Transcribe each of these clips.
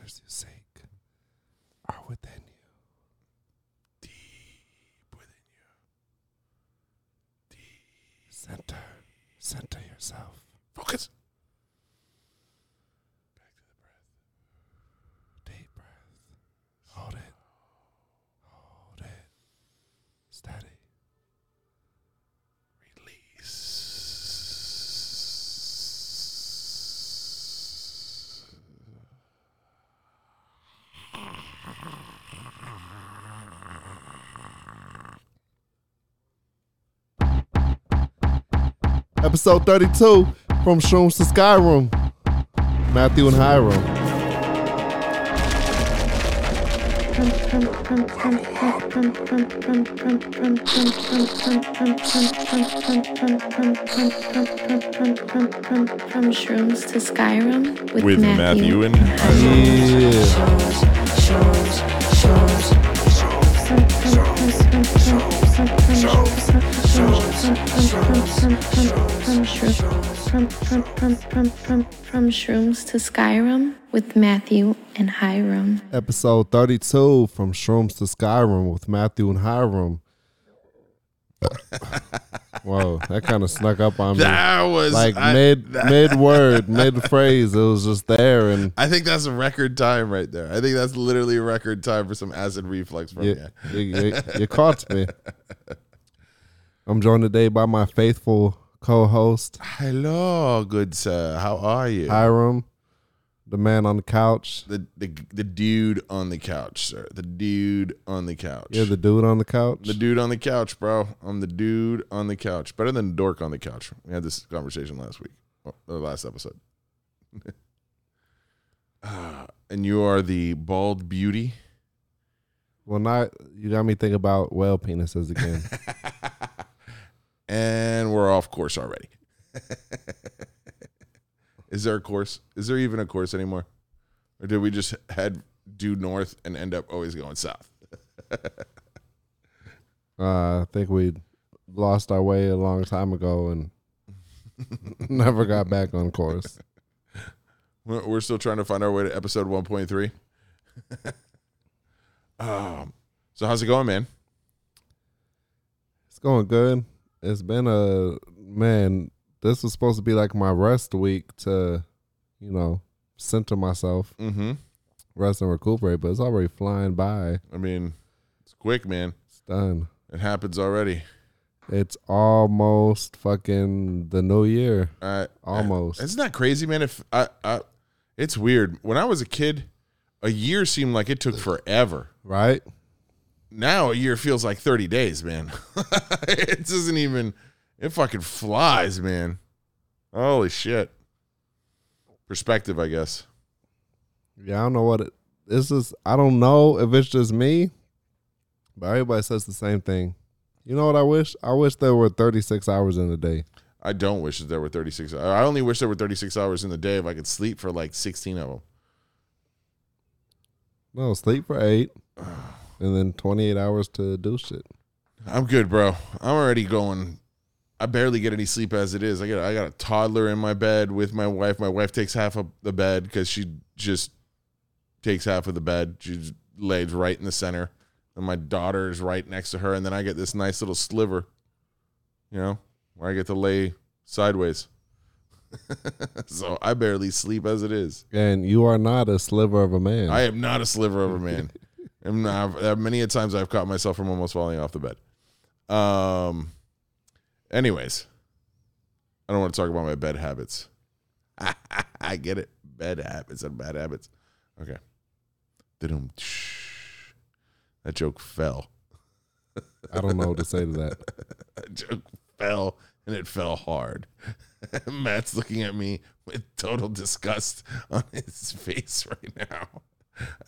monsters you seek are within you. Deep within you. Deep. Center yourself. Focus. Back to the breath. Deep breath. Hold it. Hold it. Steady. Episode 32 from Shrooms to Skyrim. Matthew and Hiram. From Shrooms to Skyrim with Matthew and Hiram. From Shrooms to Skyrim with Matthew and Hiram. Episode 32 from Shrooms to Skyrim with Matthew and Hiram. Whoa, that kind of snuck up on me. That was like mid phrase. It was just there, and I think that's a record time right there. I think that's literally a record time for some acid reflux from you caught me. I'm joined today by my faithful co-host. Hello, good sir. How are you? Hiram, the man on the couch. The dude on the couch, sir. The dude on the couch. Yeah, the dude on the couch. The dude on the couch, bro. I'm the dude on the couch. Better than dork on the couch. We had this conversation last week, or last episode. And you are the bald beauty. Well, you got me thinking about whale penises again. And we're off course already. Is there a course? Is there even a course anymore? Or did we just head due north and end up always going south? I think we lost our way a long time ago and never got back on course. We're still trying to find our way to episode 1.3. So how's it going, man? It's going good. It's been this was supposed to be like my rest week to, you know, center myself, rest and recuperate, but it's already flying by. I mean, it's quick, man. It's done. It happens already. It's almost fucking the new year. Almost. Isn't that crazy, man? It's weird. When I was a kid, a year seemed like it took forever. Right. Now a year feels like 30 days, man. It doesn't even... It fucking flies, man. Holy shit. Perspective, I guess. Yeah, I don't know what it... This is... I don't know if it's just me, but everybody says the same thing. You know what I wish? I wish there were 36 hours in the day. I don't wish that there were 36... I only wish there were 36 hours in the day if I could sleep for like 16 of them. No, sleep for 8. And then 28 hours to do shit. I'm good, bro. I'm already going. I barely get any sleep as it is. I got a toddler in my bed with my wife. My wife takes half of the bed because she just takes half of the bed. She just lays right in the center. And my daughter's right next to her. And then I get this nice little sliver, you know, where I get to lay sideways. So I barely sleep as it is. And you are not a sliver of a man. I am not a sliver of a man. And many a times I've caught myself from almost falling off the bed. Anyways, I don't want to talk about my bed habits. I get it. Bed habits and bad habits. Okay. That joke fell. I don't know what to say to that. That joke fell, and it fell hard. Matt's looking at me with total disgust on his face right now.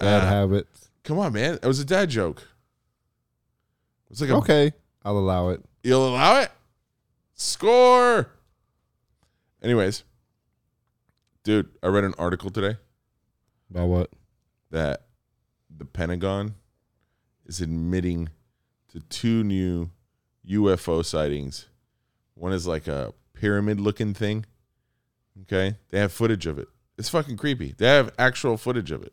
Bad habits. Come on, man. It was a dad joke. It was like okay, I'll allow it. You'll allow it? Score! Anyways, dude, I read an article today. About what? That the Pentagon is admitting to 2 new UFO sightings. One is like a pyramid-looking thing. Okay? They have footage of it. It's fucking creepy. They have actual footage of it.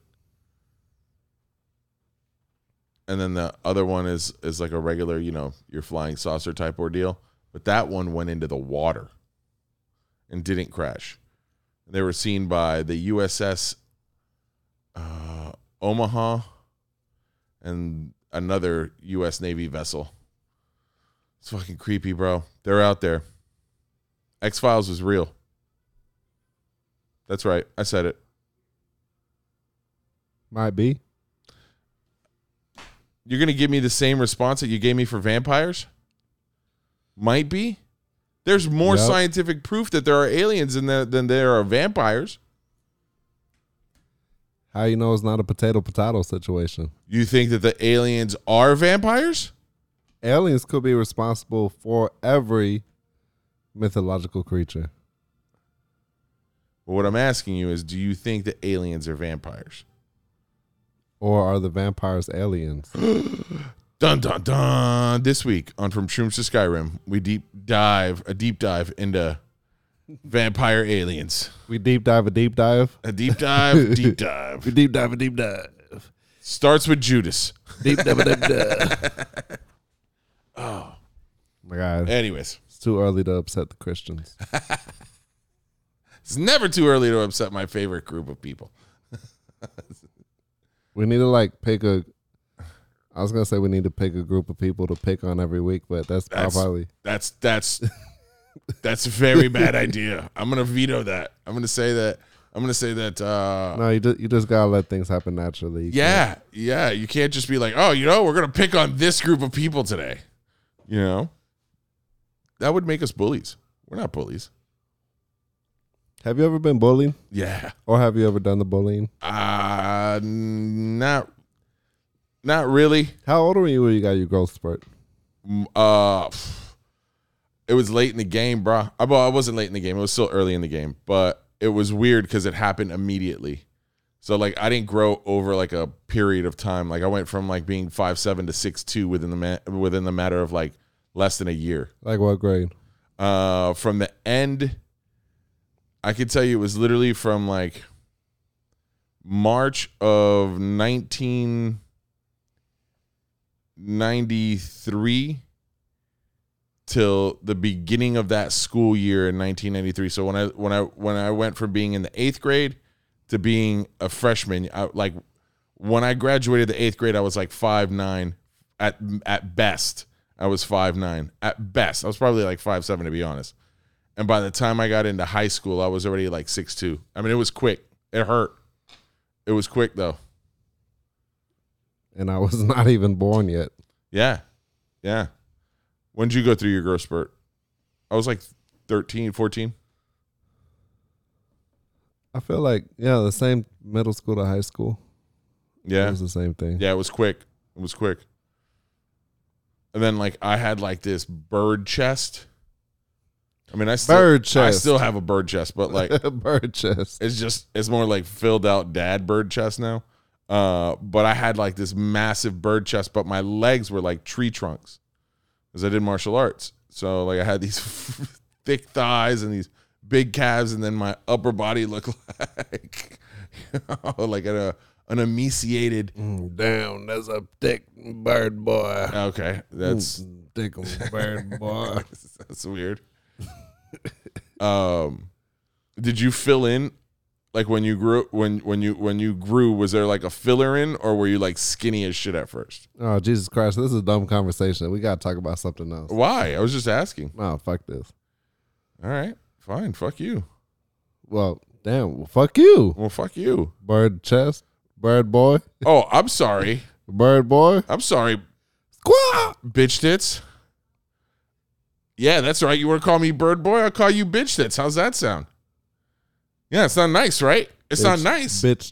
And then the other one is like a regular, you know, your flying saucer type ordeal. But that one went into the water and didn't crash. They were seen by the USS Omaha and another U.S. Navy vessel. It's fucking creepy, bro. They're out there. X-Files is real. That's right. I said it. Might be. You're going to give me the same response that you gave me for vampires? Might be. There's more scientific proof that there are aliens in there than there are vampires. How you know it's not a potato-potato situation? You think that the aliens are vampires? Aliens could be responsible for every mythological creature. But what I'm asking you is, do you think the aliens are vampires? Or are the vampires aliens? Dun, dun, dun. This week on From Shrooms to Skyrim, we deep dive into vampire aliens. We deep dive. We deep dive. Starts with Judas. Deep dive, deep dive. Oh, my God. Anyways. It's too early to upset the Christians. It's never too early to upset my favorite group of people. We need to like pick a... I was gonna say we need to pick a group of people to pick on every week, but that's a very bad idea. I'm gonna veto that. I'm gonna say that. No, you just gotta let things happen naturally. Yeah. You can't just be like, oh, you know, we're gonna pick on this group of people today. You know, that would make us bullies. We're not bullies. Have you ever been bullied? Yeah. Or have you ever done the bullying? Not really. How old were you when you got your growth spurt? It was late in the game, bro. Well, I wasn't late in the game. It was still early in the game, but it was weird because it happened immediately. So like I didn't grow over like a period of time. Like I went from like being 5'7" to 6'2" within the matter of like less than a year. Like what grade? From the end, I could tell you it was literally from like March of 1993 till the beginning of that school year in 1993. So when I went from being in the 8th grade to being a freshman, like when I graduated the 8th grade, I was like 5'9" at best. I was 5'9" at best. I was probably like 5'7" to be honest. And by the time I got into high school, I was already like 6'2". I mean, it was quick. It hurt. It was quick though. And I was not even born yet. Yeah. When did you go through your growth spurt? I was like 13, 14. I feel like, yeah, the same middle school to high school. Yeah. It was the same thing. Yeah, it was quick. And then, like, I had, like, this bird chest. I mean, I still have a bird chest, but, like. Bird chest. It's more like filled out dad bird chest now. But I had like this massive bird chest, but my legs were like tree trunks because I did martial arts. So like I had these thick thighs and these big calves, and then my upper body looked like, you know, like an emaciated. Damn, that's a thick bird boy. Okay, that's thick bird boy. That's weird. Did you fill in? Like when you grew, was there like a filler in, or were you like skinny as shit at first? Oh, Jesus Christ, this is a dumb conversation. We gotta talk about something else. Why? I was just asking. No, fuck this. All right, fine. Fuck you. Well, damn. Well, fuck you. Bird chest, bird boy. Oh, I'm sorry. Bird boy. I'm sorry. Squaw. Bitch tits. Yeah, that's right. You want to call me bird boy? I'll call you bitch tits. How's that sound? Yeah, it's not nice, right? Bitch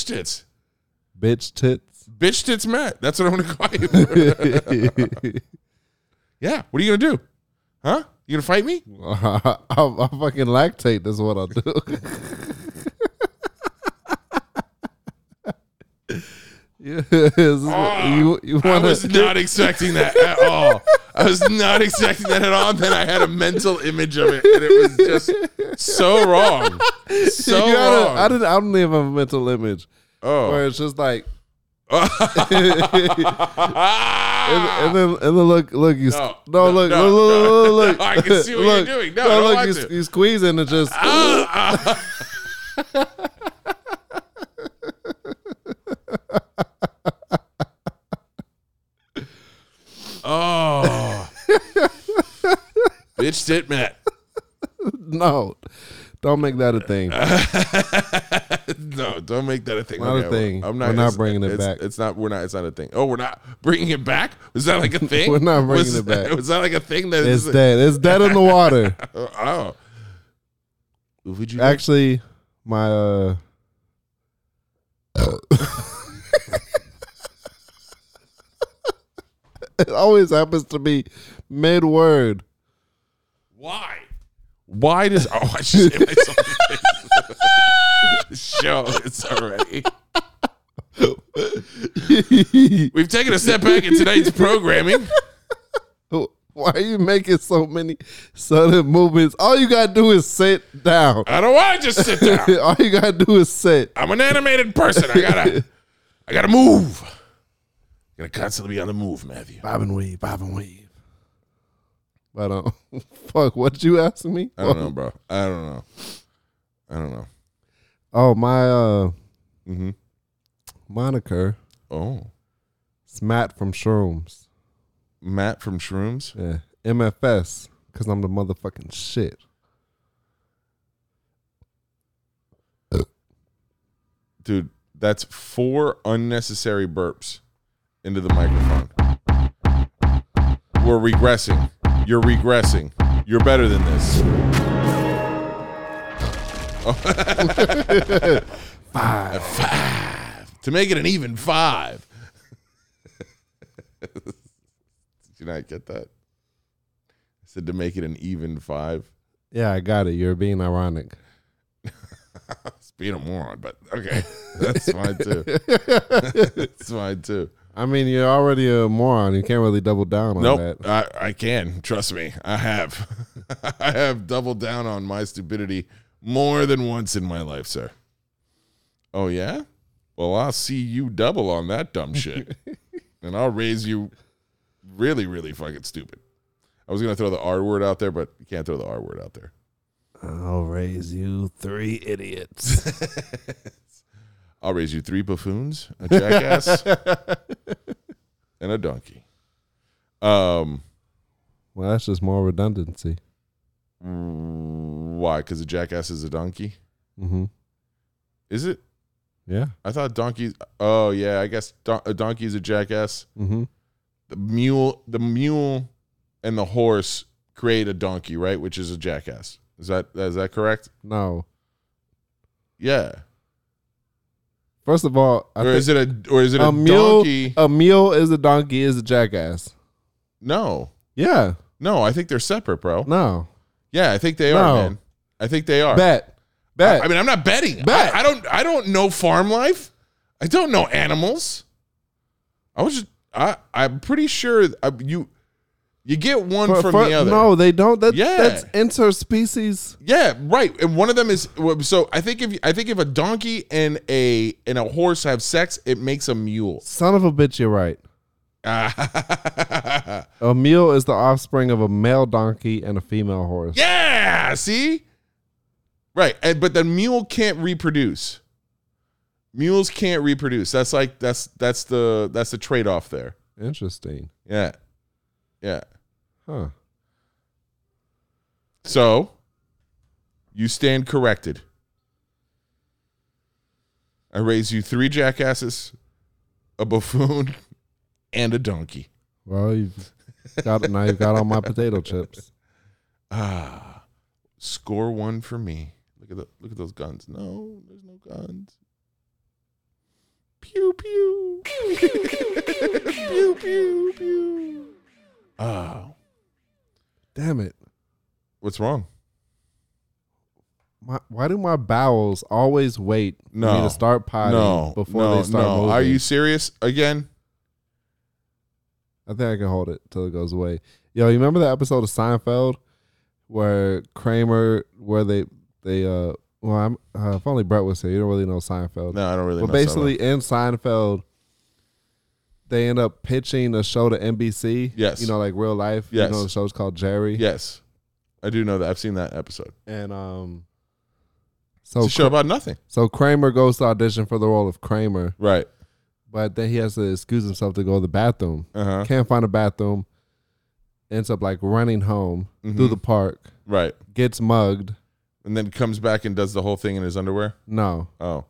tits. Bitch tits Matt. That's what I'm going to call you. Yeah, what are you going to do? Huh? You going to fight me? I'll fucking lactate. That's what I'll do. I was not expecting that at all. Then I had a mental image of it, and it was just so wrong. So wrong. I don't even have a mental image. Oh, where it's just like, and then look, you look. No, I can see what you're doing. No, you squeezing and just. Oh, bitch, sit, Matt. No, don't make that a thing. No, don't make that a thing. Not okay, a thing. I'm not, we're not bringing it back. It's not. We're not. It's not a thing. Oh, we're not bringing it back. Is that like a thing? We're not bringing it back. Was that like a thing? That it's dead. It's dead in the water. Oh, would you actually? Make? My it always happens to be mid word. Why? Why does I just hit myself in the face? Show it's already. We've taken a step back in tonight's programming. Why are you making so many sudden movements? All you gotta do is sit down. I don't want to just sit down. All you gotta do is sit. I'm an animated person. I gotta move. I gotta constantly be on the move, Matthew. Bob and weave. But fuck, what you asking me? I don't know, bro. I don't know. Oh, my moniker. Oh, it's Matt from Shrooms. Matt from Shrooms? Yeah. MFS, because I'm the motherfucking shit. Dude, that's 4 unnecessary burps into the microphone. We're regressing. You're regressing. You're better than this. Oh. 5. To make it an even 5. Did you not get that? I said to make it an even 5. Yeah, I got it. You're being ironic. It's being a moron, but okay. That's fine, too. That's fine, too. I mean, you're already a moron. You can't really double down on that. Nope, I can. Trust me. I have. I have doubled down on my stupidity more than once in my life, sir. Oh, yeah? Well, I'll see you double on that dumb shit. And I'll raise you... Really, really fucking stupid. I was going to throw the R word out there, but you can't throw the R word out there. I'll raise you 3 idiots. I'll raise you 3 buffoons, a jackass, and a donkey. Well, that's just more redundancy. Why? Because a jackass is a donkey? Mm-hmm. Is it? Yeah. I thought donkeys... Oh, yeah, I guess a donkey is a jackass. Mm-hmm. The mule, and the horse create a donkey, right? Which is a jackass. Is that correct? No. Yeah. First of all, is it a mule, donkey? A mule is a donkey is a jackass. No. Yeah. No, I think they're separate, bro. No. Yeah, I think they are, man. I think they are. Bet. I mean, I'm not betting. Bet. I don't know farm life. I don't know animals. I was just. I'm pretty sure you get one from the other. No, they don't. That's interspecies. Yeah, right. And one of them is so. I think if a donkey and a horse have sex, it makes a mule. Son of a bitch, you're right. A mule is the offspring of a male donkey and a female horse. Yeah, see, right. But the mule can't reproduce. Mules can't reproduce. That's the trade-off there. Interesting. Yeah. Yeah. Huh. So, you stand corrected. I raise you 3 jackasses, a buffoon, and a donkey. Well, now you've got all my potato chips. Ah. Score 1 for me. Look at those guns. No, there's no guns. Pew pew. Pew pew pew pew pew pew pew. Oh. Damn it. What's wrong? Why do my bowels always wait for me to start potting before they start moving? Are you serious? Again? I think I can hold it till it goes away. Yo, you remember that episode of Seinfeld where Kramer Well, if only Brett was here, you don't really know Seinfeld. No, I don't really know Seinfeld. But basically in Seinfeld, they end up pitching a show to NBC. Yes. You know, like real life. Yes. You know, the show's called Jerry. Yes. I do know that. I've seen that episode. And so it's a show about nothing. So Kramer goes to audition for the role of Kramer. Right. But then he has to excuse himself to go to the bathroom. Uh-huh. Can't find a bathroom. Ends up like running home through the park. Right. Gets mugged. And then comes back and does the whole thing in his underwear? No. Oh.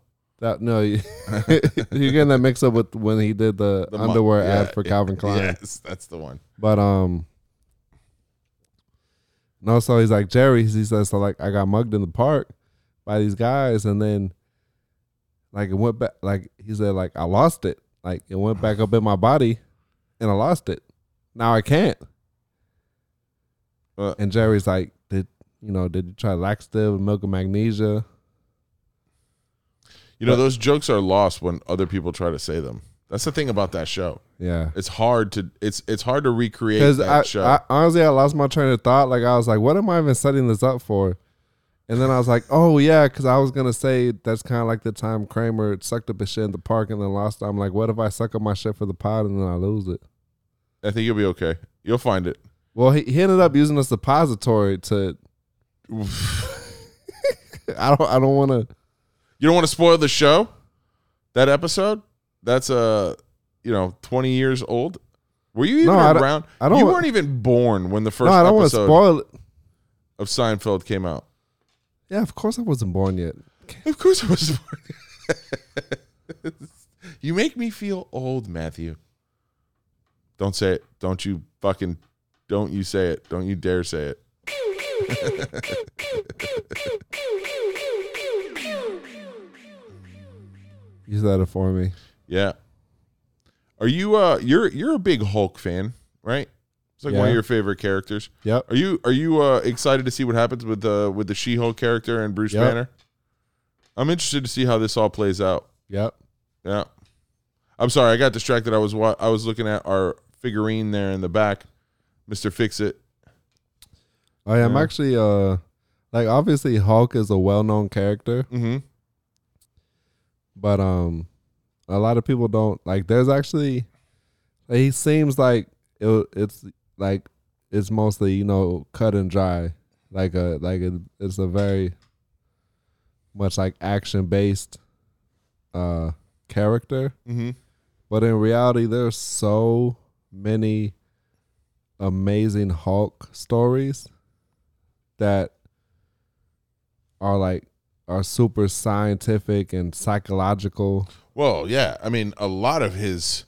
No, you're getting that mixed up with when he did the underwear ad for Calvin Klein. Yes, that's the one. But no, so he's like, Jerry, he says, so like, I got mugged in the park by these guys, and then like it went back, like he said, like I lost it, like it went back up in my body, and I lost it. Now I can't. And Jerry's like, did you try laxative, milk and magnesia? You know, those jokes are lost when other people try to say them. That's the thing about that show. Yeah. It's hard to recreate that show. Honestly, I lost my train of thought. Like, I was like, what am I even setting this up for? And then I was like, oh, yeah, because I was going to say that's kind of like the time Kramer sucked up his shit in the park and then lost it. I'm like, what if I suck up my shit for the pod and then I lose it? I think you'll be okay. You'll find it. Well, he ended up using a suppository to... I don't want to... You don't want to spoil the show? That episode? That's 20 years old. Were you even around? You weren't even born when the first episode of Seinfeld came out. Yeah, of course I wasn't born yet. Of course I wasn't born. You make me feel old, Matthew. Don't say it. Don't you say it. Don't you dare say it. Use that for me. Yeah. Are you you're a big Hulk fan, right? It's like one of your favorite characters. Yep. Are you excited to see what happens with the She-Hulk character and Bruce Banner? I'm interested to see how this all plays out. Yep. Yeah. I'm sorry, I got distracted. I was looking at our figurine there in the back, Mr. Fix-It. I am actually obviously Hulk is a well-known character. Mhm. But a lot of people don't like. There's actually, he seems like it's mostly cut and dry, it's a very much like action based character. Mm-hmm. But in reality, there's so many amazing Hulk stories that are like. Are super scientific and psychological. Well, yeah. I mean, a lot of his...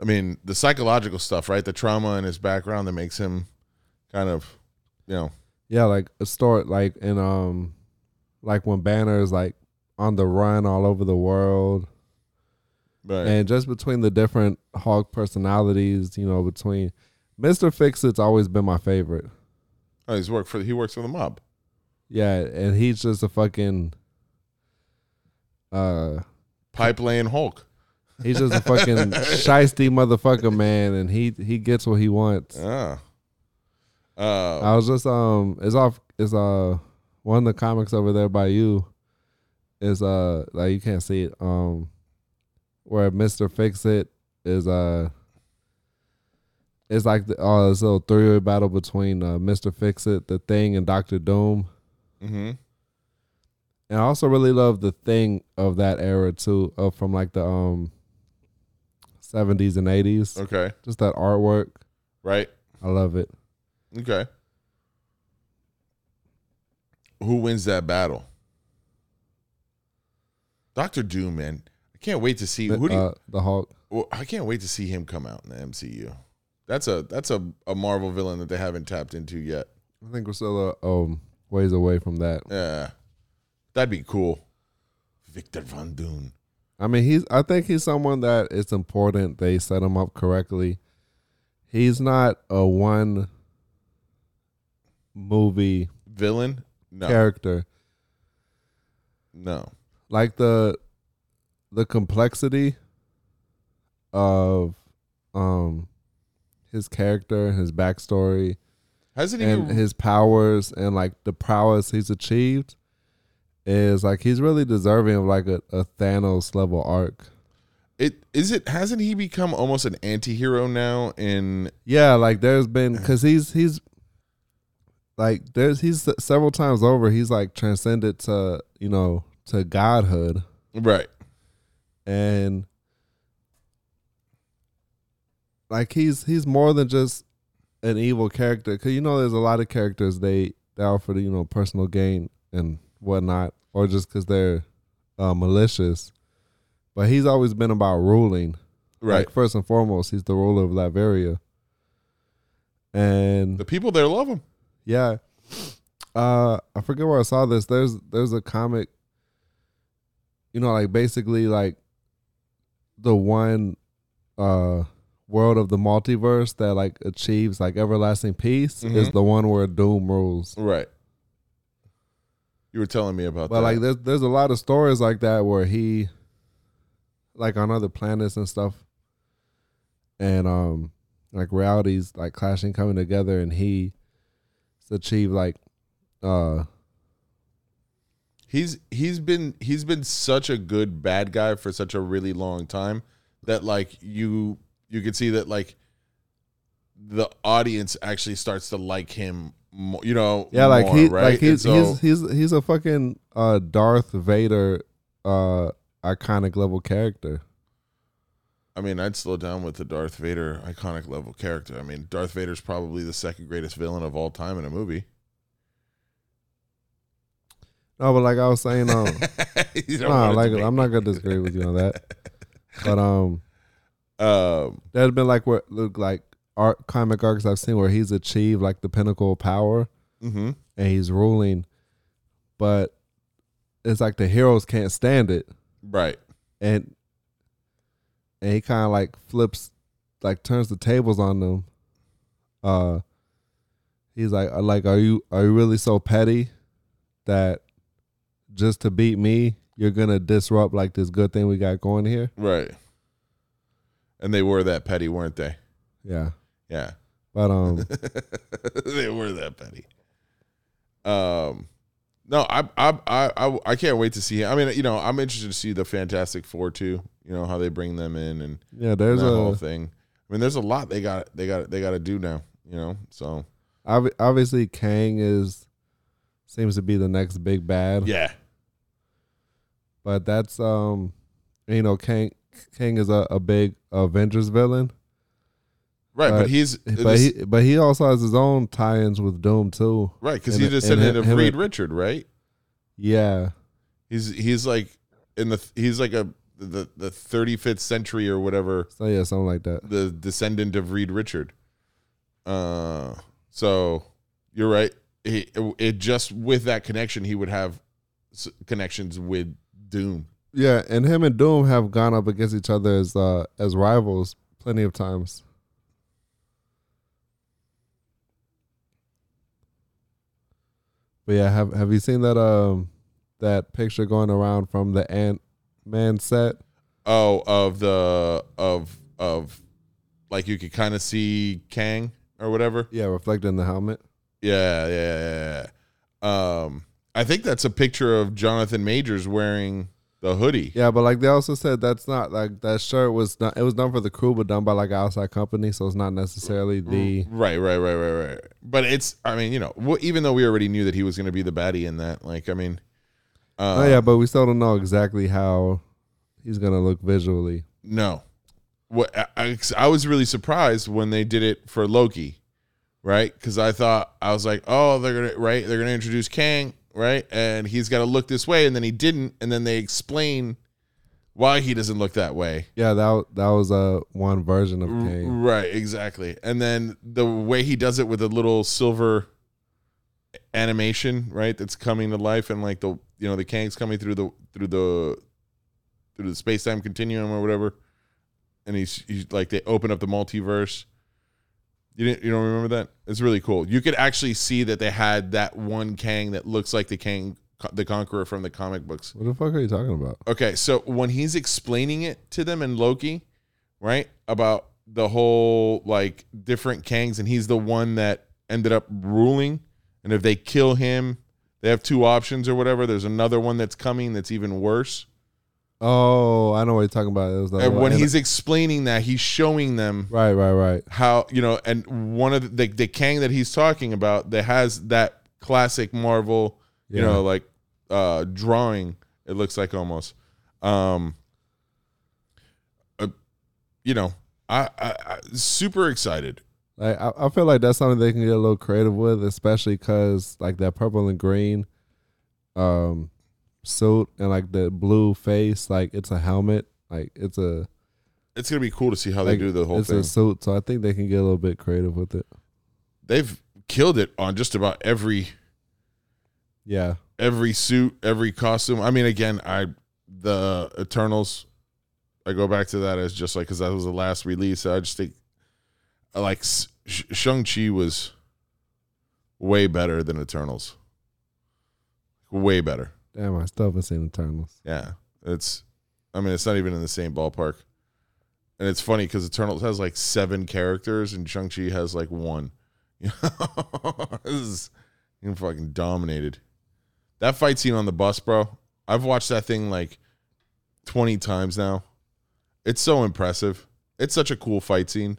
I mean, the psychological stuff, right? The trauma in his background that makes him kind of, Yeah, like a story, like in, when Banner is, like, on the run all over the world. Right. And just between the different Hulk personalities, between... Mr. Fix-It's always been my favorite. Oh, he works for the mob. Yeah, and he's just a fucking pipe-laying Hulk. He's just a fucking shiesty motherfucker, man, and he gets what he wants. I was just one of the comics over there by you is like you can't see it where Mr. Fix-It is it's like this little three-way battle between Mr. Fix-It, the Thing, and Dr. Doom. Mm-hmm. And I also really love the Thing of that era too, from like the 70s and 80s. Okay, just that artwork, right? I love it. Okay, who wins that battle? Dr. Doom, man. I can't wait to see the Hulk. Well, I can't wait to see him come out in the MCU. That's a Marvel villain that they haven't tapped into yet. I think we're still ways away from that. Yeah, that'd be cool. Victor Von Doom. I mean, I think he's someone that it's important they set him up correctly. He's not a one movie villain character. No, like the complexity of his character, his backstory. His powers and like the prowess he's achieved is like he's really deserving of like a Thanos level arc. Hasn't he become almost an anti-hero now? In yeah, like there's been because he's like there's he's several times over he's like transcended to to godhood, right? And like he's more than just an evil character because there's a lot of characters they are for the personal gain and whatnot or just because they're malicious, but he's always been about ruling, right? Like, first and foremost, he's the ruler of Latveria, and the people there love him. Yeah, I forget where I saw this. There's a comic, like basically like the one world of the multiverse that like achieves like everlasting peace is the one where Doom rules, right? You were telling me about that. But like there's a lot of stories like that where he, like on other planets and stuff, and like realities like clashing, coming together, and he's achieved like he's been such a good bad guy for such a really long time that like you could see that like the audience actually starts to like him. Yeah, like more, right? Like he's a fucking Darth Vader iconic level character. I mean, I'd slow down with the Darth Vader iconic level character. I mean, Darth Vader's probably the second greatest villain of all time in a movie. No, but like I was saying, I'm not gonna disagree with you on that. But there's been like what look like comic arcs I've seen where he's achieved like the pinnacle of power and he's ruling, but it's like the heroes can't stand it, right? And he kind of like flips, like turns the tables on them. He's like are you really so petty that just to beat me you're gonna disrupt like this good thing we got going here, right? And they were that petty, weren't they? Yeah. Yeah. But they were that petty. No, I can't wait to see him. I mean, I'm interested to see the Fantastic Four too, how they bring them in and yeah, there's and that whole thing. I mean, there's a lot they gotta do now, So obviously Kang seems to be the next big bad. Yeah. But that's Kang is a big Avengers villain. Right, but he also has his own tie-ins with Doom too. Right, because he just said to freed Richard, right? Yeah, he's like the 35th century or whatever. So yeah, something like that. The descendant of Reed Richard. So you're right. It just with that connection, he would have connections with Doom. Yeah, and him and Doom have gone up against each other as rivals plenty of times. But yeah, have you seen that that picture going around from the Ant-Man set? Oh, of like you could kind of see Kang or whatever. Yeah, reflected in the helmet. Yeah. I think that's a picture of Jonathan Majors wearing the hoodie. Yeah, but like they also said that's not like that shirt was not. It was done for the crew, but done by like an outside company, so it's not necessarily the right. But it's, I mean, even though we already knew that he was going to be the baddie in that, like, I mean, but we still don't know exactly how he's going to look visually. No, what I was really surprised when they did it for Loki, right? Because I was like, oh, they're gonna introduce Kang. Right, and he's got to look this way, and then he didn't, and then they explain why he doesn't look that way. Yeah, that was one version of Kang. Right, exactly. And then the way he does it with a little silver animation, right, that's coming to life, and like the the Kang's coming through the space time continuum or whatever, and he's like they open up the multiverse. You don't remember that? It's really cool. You could actually see that they had that one Kang that looks like the Kang, the Conqueror from the comic books. What the fuck are you talking about? Okay, so when he's explaining it to them in Loki, right, about the whole like different Kangs, and he's the one that ended up ruling, and if they kill him, they have two options or whatever. There's another one that's coming that's even worse. Oh, I know what you're talking about. It was like, and when he's explaining that, he's showing them right how, you know, and one of the Kang that he's talking about that has that classic Marvel, you know, like drawing. It looks like almost, you know, I super excited. Like I feel like that's something they can get a little creative with, especially because like that purple and green, suit and like the blue face, like it's a helmet, like it's gonna be cool to see how like, they do the whole thing. It's a suit, so I think they can get a little bit creative with it. They've killed it on just about every suit, every costume. I mean, again, the Eternals, I go back to that as just like because that was the last release. I just think like Shang-Chi was way better than Eternals, way better. Damn, I still haven't seen Eternals. Yeah, it's not even in the same ballpark. And it's funny because Eternals has like 7 characters and Shang-Chi has like 1. You know? You're fucking dominated. That fight scene on the bus, bro, I've watched that thing like 20 times now. It's so impressive. It's such a cool fight scene.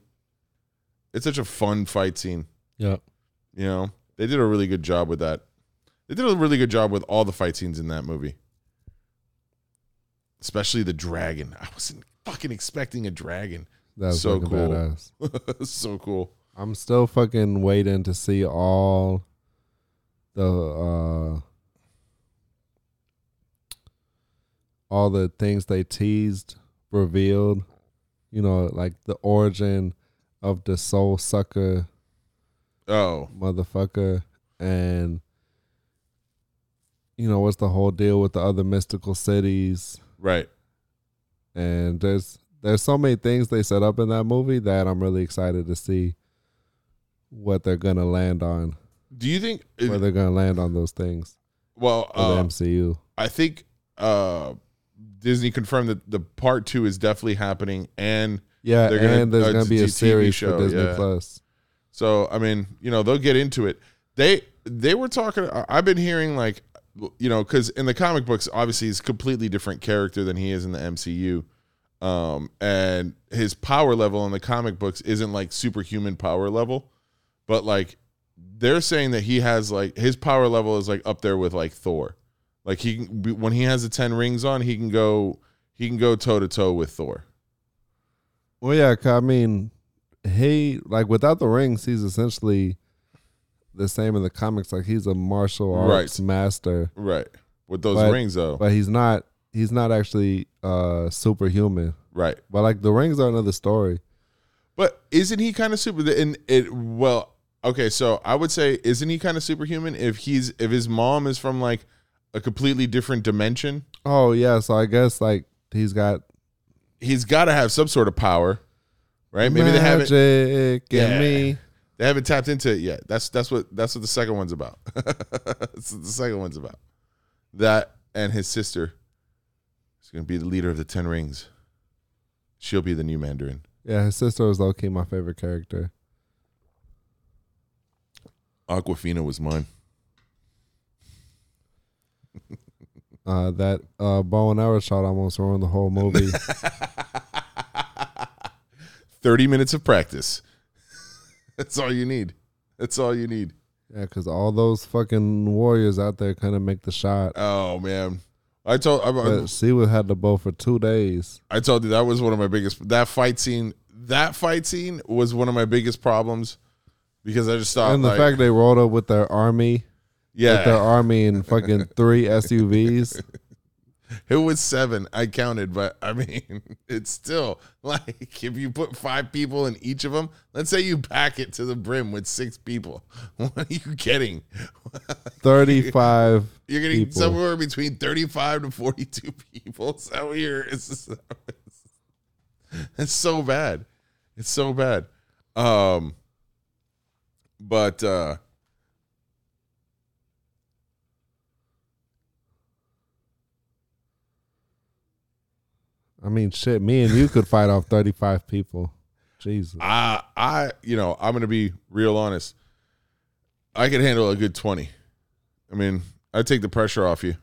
It's such a fun fight scene. Yeah. You know, they did a really good job with that. They did a really good job with all the fight scenes in that movie. Especially the dragon. I wasn't fucking expecting a dragon. That was so cool. Badass. So cool. I'm still fucking waiting to see all the things they teased, revealed. You know, like the origin of the soul sucker. Oh. Motherfucker. And... you know, what's the whole deal with the other mystical cities? Right. And there's so many things they set up in that movie that I'm really excited to see what they're going to land on. Do you think... where they're going to land on those things. Well, the MCU. I think Disney confirmed that the part 2 is definitely happening. And yeah, there's going to be a series show for Disney Plus. So, I mean, you know, they'll get into it. They were talking... I've been hearing like... you know, because in the comic books, obviously, he's a completely different character than he is in the MCU. And his power level in the comic books isn't like superhuman power level. But like, they're saying that he has like his power level is like up there with like Thor. Like he can, when he has the 10 rings on, he can go toe to toe with Thor. Well, yeah, I mean, he like without the rings, he's essentially the same in the comics, like he's a martial arts master, right? With those rings, though, but he's not actually superhuman, right? But like the rings are another story. But isn't he kind of super? And it well, okay. So I would say, isn't he kind of superhuman if his mom is from like a completely different dimension? Oh yeah, so I guess like he's got to have some sort of power, right? Maybe they haven't. Magic in me. They haven't tapped into it yet. That's what the second one's about. That's what the second one's about. That and his sister is going to be the leader of the 10 Rings. She'll be the new Mandarin. Yeah, his sister was low-key my favorite character. Aquafina was mine. That bow and arrow shot almost ruined the whole movie. 30 minutes of practice. That's all you need. That's all you need. Yeah, because all those fucking warriors out there couldn't make the shot. Oh, man. She had the bow for 2 days. I told you that was one of my biggest... That fight scene was one of my biggest problems because I just thought... And the fact they rolled up with their army. Yeah. With their army and fucking 3 SUVs. It was 7. I counted, but I mean, it's still like if you put 5 people in each of them, let's say you pack it to the brim with 6 people. What are you getting? 35. You're getting people. Somewhere between 35 to 42 people. So here, it's so bad. It's so bad. But I mean, shit, me and you could fight off 35 people. Jesus. I'm going to be real honest. I could handle a good 20. I mean, I'd take the pressure off you.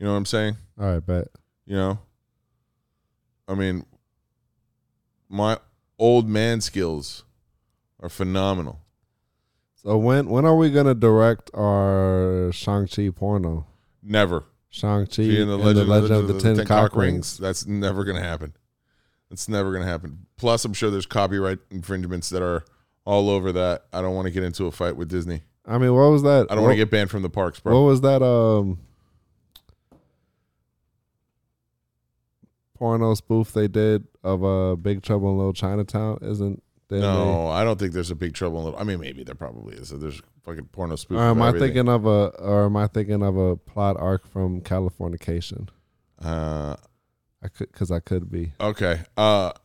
You know what I'm saying? All right, bet. You know, I mean, my old man skills are phenomenal. So when are we gonna direct our Shang-Chi porno? Never. Shang-Chi and the Legend of the Ten Cock Rings. That's never gonna happen. It's never gonna happen. Plus, I'm sure there's copyright infringements that are all over that. I don't want to get into a fight with Disney. I mean, what was that? I don't want to get banned from the parks, bro. What was that porno spoof they did of Big Trouble in Little Chinatown? I don't think there's a Big Trouble in Little. I mean, maybe there probably is. There's fucking porno spoof. Am I thinking of a plot arc from Californication? I could be. Okay. Have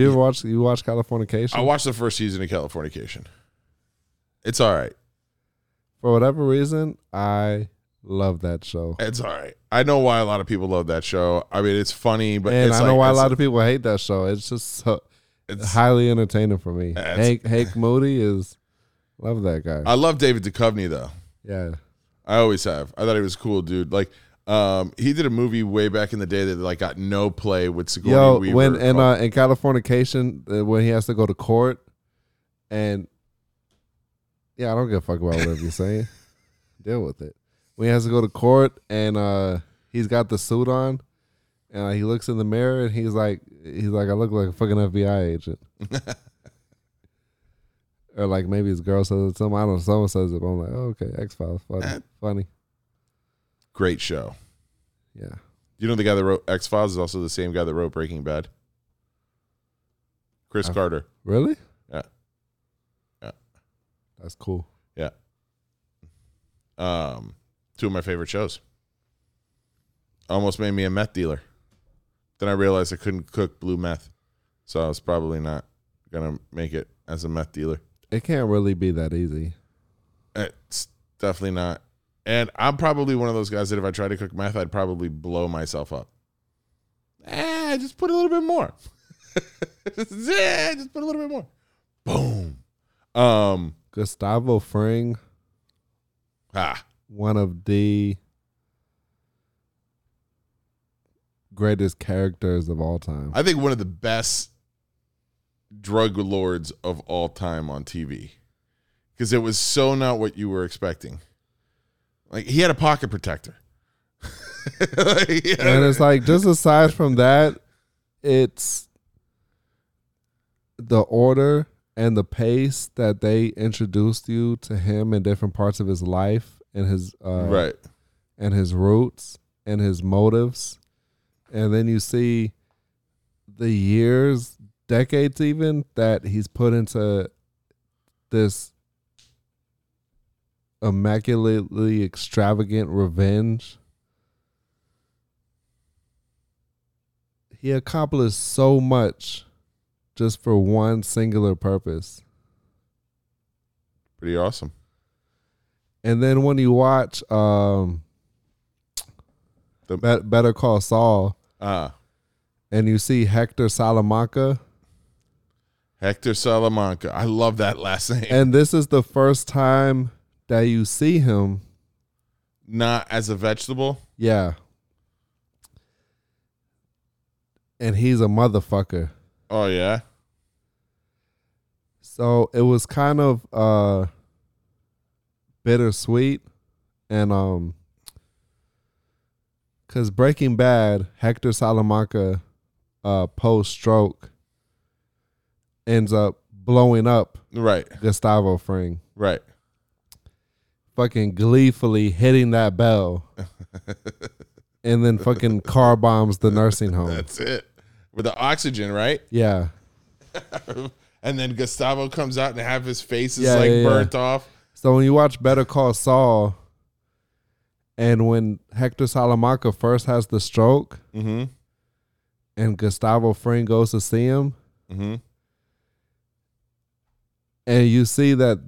you ever watched Californication? I watched the first season of Californication. It's all right. For whatever reason, I love that show. It's all right. I know why a lot of people love that show. I mean, it's funny, but I know why a lot of people hate that show. It's just it's highly entertaining for me. Hank Moody love that guy. I love David Duchovny though. Yeah, I always have. I thought he was a cool dude. Like, he did a movie way back in the day that like got no play with Sigourney Weaver. In Californication, when he has to go to court, and yeah, I don't give a fuck about whatever you're saying. Deal with it. When he has to go to court and he's got the suit on, and he looks in the mirror and he's like, I look like a fucking FBI agent. Or like maybe his girl says it, something. I don't know. Someone says it, but I'm like, oh, okay, X-Files, funny. Great show. Yeah. You know the guy that wrote X-Files is also the same guy that wrote Breaking Bad. Chris Carter. Really? Yeah. Yeah. That's cool. Yeah. Two of my favorite shows. Almost made me a meth dealer. Then I realized I couldn't cook blue meth, so I was probably not gonna make it as a meth dealer. It can't really be that easy. It's definitely not. And I'm probably one of those guys that if I tried to cook meth, I'd probably blow myself up. Just put a little bit more. Just put a little bit more. Boom. Gustavo Fring. One of the greatest characters of all time. I think one of the best drug lords of all time on TV, because it was so not what you were expecting. Like, he had a pocket protector. And it's like, just aside from that, it's the order and the pace that they introduced you to him in different parts of his life and his and his roots and his motives. And then you see the years, decades even, that he's put into this immaculately extravagant revenge. He accomplished so much just for one singular purpose. Pretty awesome. And then when you watch Better Call Saul, and you see Hector Salamanca. I love that last name. And this is the first time that you see him not as a vegetable. Yeah. And he's a motherfucker. Oh, yeah. So it was kind of bittersweet. And because Breaking Bad, Hector Salamanca, post-stroke, ends up blowing up Gustavo Fring. Right. Fucking gleefully hitting that bell. And then fucking car bombs the nursing home. That's it. With the oxygen, right? Yeah. And then Gustavo comes out and half his face is burnt off. So when you watch Better Call Saul, and when Hector Salamanca first has the stroke, and Gustavo Fring goes to see him, and you see that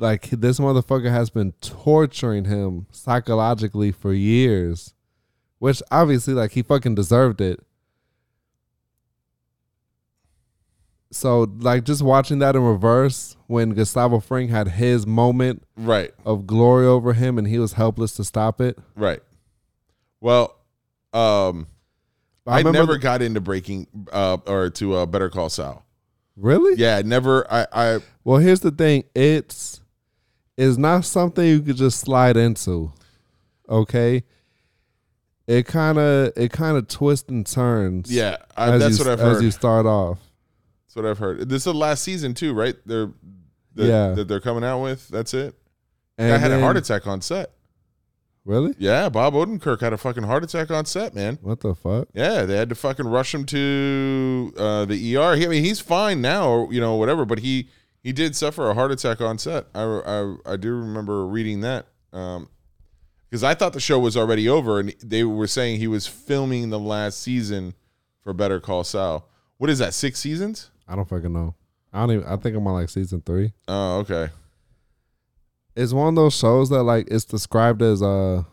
like this motherfucker has been torturing him psychologically for years, which obviously like he fucking deserved it. So, like, just watching that in reverse when Gustavo Fring had his moment of glory over him and he was helpless to stop it. Right. Well, I never got into Better Call Saul. Really? Yeah, never. I well, here's the thing. It's not something you could just slide into. Okay. It kind of twists and turns. Yeah, that's what I've heard. As you start off, that's what I've heard. This is the last season too, right? That they're coming out with. That's it. And I had a heart attack on set. Really? Yeah, Bob Odenkirk had a fucking heart attack on set, man. What the fuck? Yeah, they had to fucking rush him to the ER. He's fine now, or, you know, whatever. But he did suffer a heart attack on set. I do remember reading that. Because I thought the show was already over, and they were saying he was filming the last season for Better Call Saul. What is that? 6 seasons? I don't fucking know. I think I'm on like season 3. Oh, okay. It's one of those shows that like it's described as well,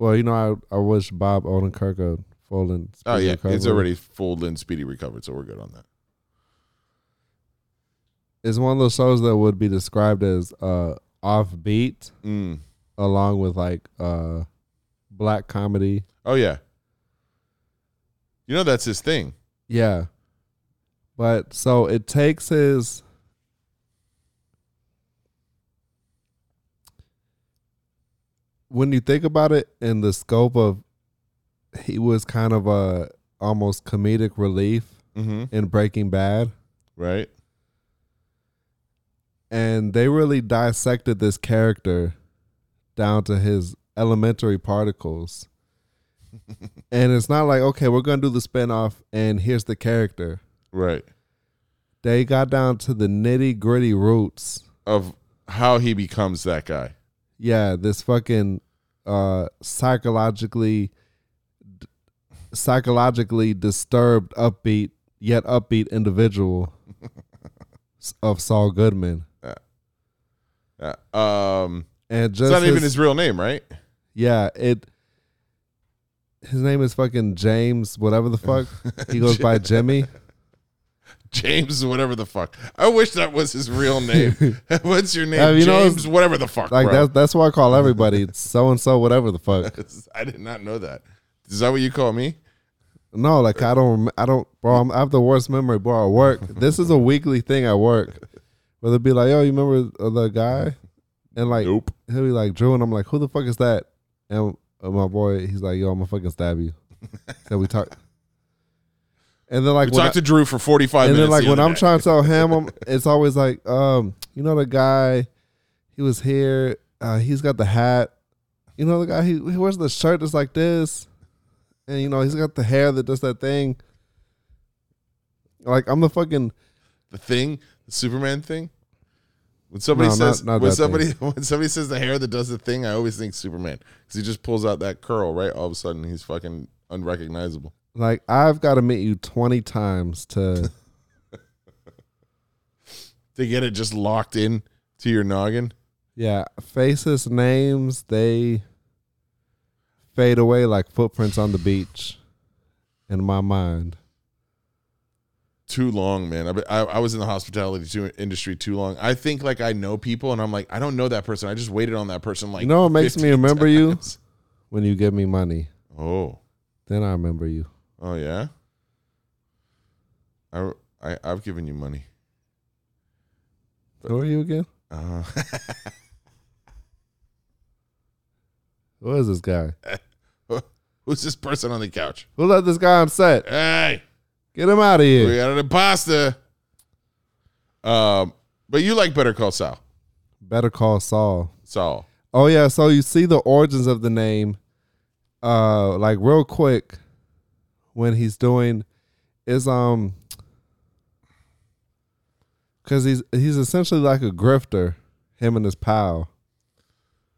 you know, I wish Bob Odenkirk a full and speedy recovery. It's already full and speedy recovered, so we're good on that. It's one of those shows that would be described as offbeat. Mm. Along with like black comedy. Oh yeah. You know that's his thing. Yeah. But so it takes his when you think about it in the scope of he was kind of a almost comedic relief in Breaking Bad. Right. And they really dissected this character down to his elementary particles. And it's not like, okay, we're going to do the spinoff and here's the character. Right. They got down to the nitty gritty roots of how he becomes that guy. Yeah. This fucking psychologically disturbed, upbeat individual of Saul Goodman. Yeah. And just it's not even his real name, right? Yeah, his name is fucking James, whatever the fuck. He goes by Jimmy. James, whatever the fuck. I wish that was his real name. What's your name? You James, know, whatever the fuck. Like bro. That's why I call everybody so and so, whatever the fuck. I did not know that. Is that what you call me? No, like I don't. Bro, I have the worst memory, bro. At work, this is a weekly thing at work. Whether it be like, yo, you remember the guy? And like, nope. He'll be like, Drew, and I'm like, who the fuck is that? And my boy, he's like, yo, I'm gonna fucking stab you. So we talk. And then like, we talked to Drew for 45 minutes. And then like, when I'm trying to tell him, it's always like, you know the guy, he was here, he's got the hat. You know the guy, he wears the shirt that's like this. And you know, he's got the hair that does that thing. Like, I'm the fucking. The thing? The Superman thing? When somebody says when somebody says the hair that does the thing, I always think Superman because he just pulls out that curl, right? All of a sudden, he's fucking unrecognizable. Like I've got to meet you 20 times to get it just locked in to your noggin. Yeah, faces, names, they fade away like footprints on the beach in my mind. Too long, man. I was in the hospitality industry too long. I think like I know people, and I'm like, I don't know that person. I just waited on that person. Like, you know, it makes me remember you when you give me money. Oh, then I remember you. Oh yeah. I've given you money. But, who are you again? Who is this guy? Who's this person on the couch? Who let this guy on set? Hey. Get him out of here. We got an imposter. But you like Better Call Saul. Better Call Saul. Saul. Oh, yeah. So you see the origins of the name, like real quick when he's doing is because he's essentially like a grifter, him and his pal.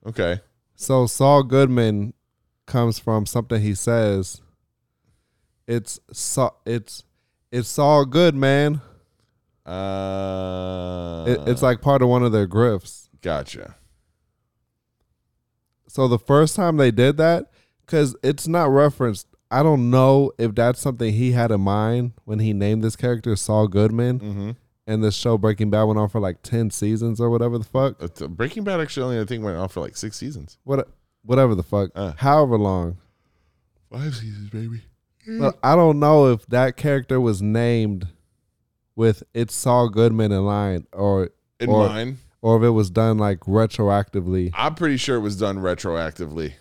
Okay. So Saul Goodman comes from something he says. It's all good, man. It's like part of one of their grifts. Gotcha. So the first time they did that, because it's not referenced. I don't know if that's something he had in mind when he named this character Saul Goodman. Mm-hmm. And the show Breaking Bad went on for like 10 seasons or whatever the fuck. Breaking Bad actually only I think went on for like 6 seasons. Whatever the fuck. However long. 5 seasons, baby. But I don't know if that character was named with it's Saul Goodman in line or if it was done like retroactively. I'm pretty sure it was done retroactively.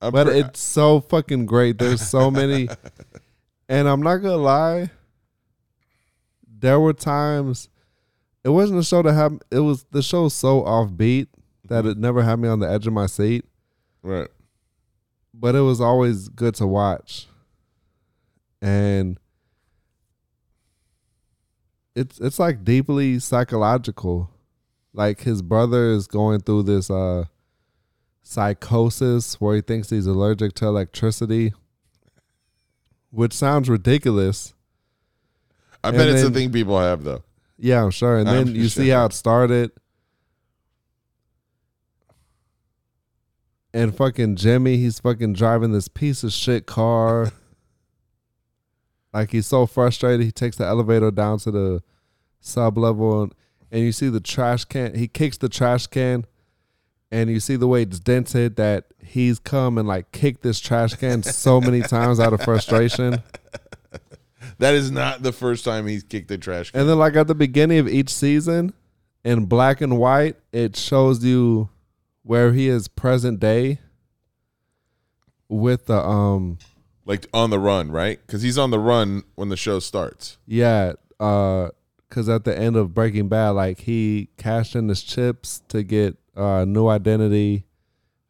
But it's so fucking great. There's so many. And I'm not going to lie. There were times. It wasn't a show that had. It was the show so offbeat that it never had me on the edge of my seat. Right. But it was always good to watch. And it's like deeply psychological. Like his brother is going through this psychosis where he thinks he's allergic to electricity, which sounds ridiculous. I bet it's a thing people have, though. Yeah, I'm sure. And then you see how it started. And fucking Jimmy, he's fucking driving this piece of shit car. Like, he's so frustrated, he takes the elevator down to the sub-level, and you see the trash can. He kicks the trash can, and you see the way it's dented that he's come and, like, kicked this trash can so many times out of frustration. That is not the first time he's kicked the trash can. And then, like, at the beginning of each season, in black and white, it shows you where he is present day with the like on the run, right? Because he's on the run when the show starts. Yeah, because at the end of Breaking Bad, like he cashed in his chips to get new identity,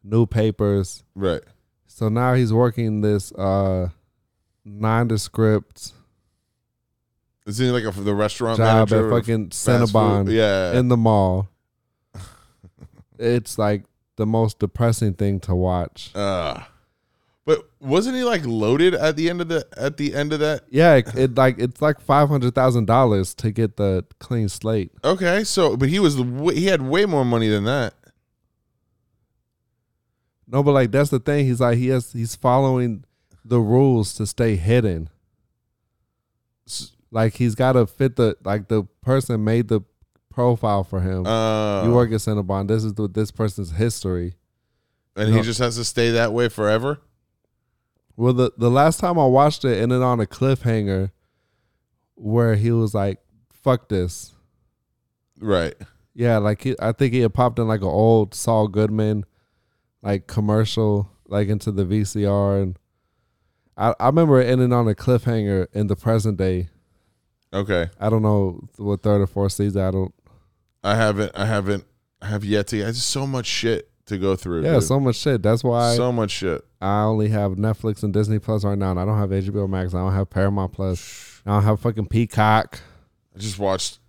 new papers. Right. So now he's working this nondescript. Is he like the restaurant job at fucking Cinnabon? Yeah, in the mall. It's like the most depressing thing to watch. But wasn't he like loaded at the end of that? Yeah, it's like $500,000 to get the clean slate. Okay, so but he had way more money than that. No, but like that's the thing. He's like he's following the rules to stay hidden. Like he's got to fit the person made the profile for him. You work at Cinnabon. This is this person's history, and he just has to stay that way forever. Well, the last time I watched it ended on a cliffhanger, where he was like, "Fuck this," right? Yeah, like I think he had popped in like an old Saul Goodman, like commercial, like into the VCR, and I remember it ended on a cliffhanger in the present day. Okay, I don't know what third or fourth season. I have yet to. I just so much shit to go through. Yeah, dude. So much shit. That's why so much shit. I only have Netflix and Disney Plus right now, and I don't have HBO Max. I don't have Paramount Plus. I don't have fucking Peacock. I just got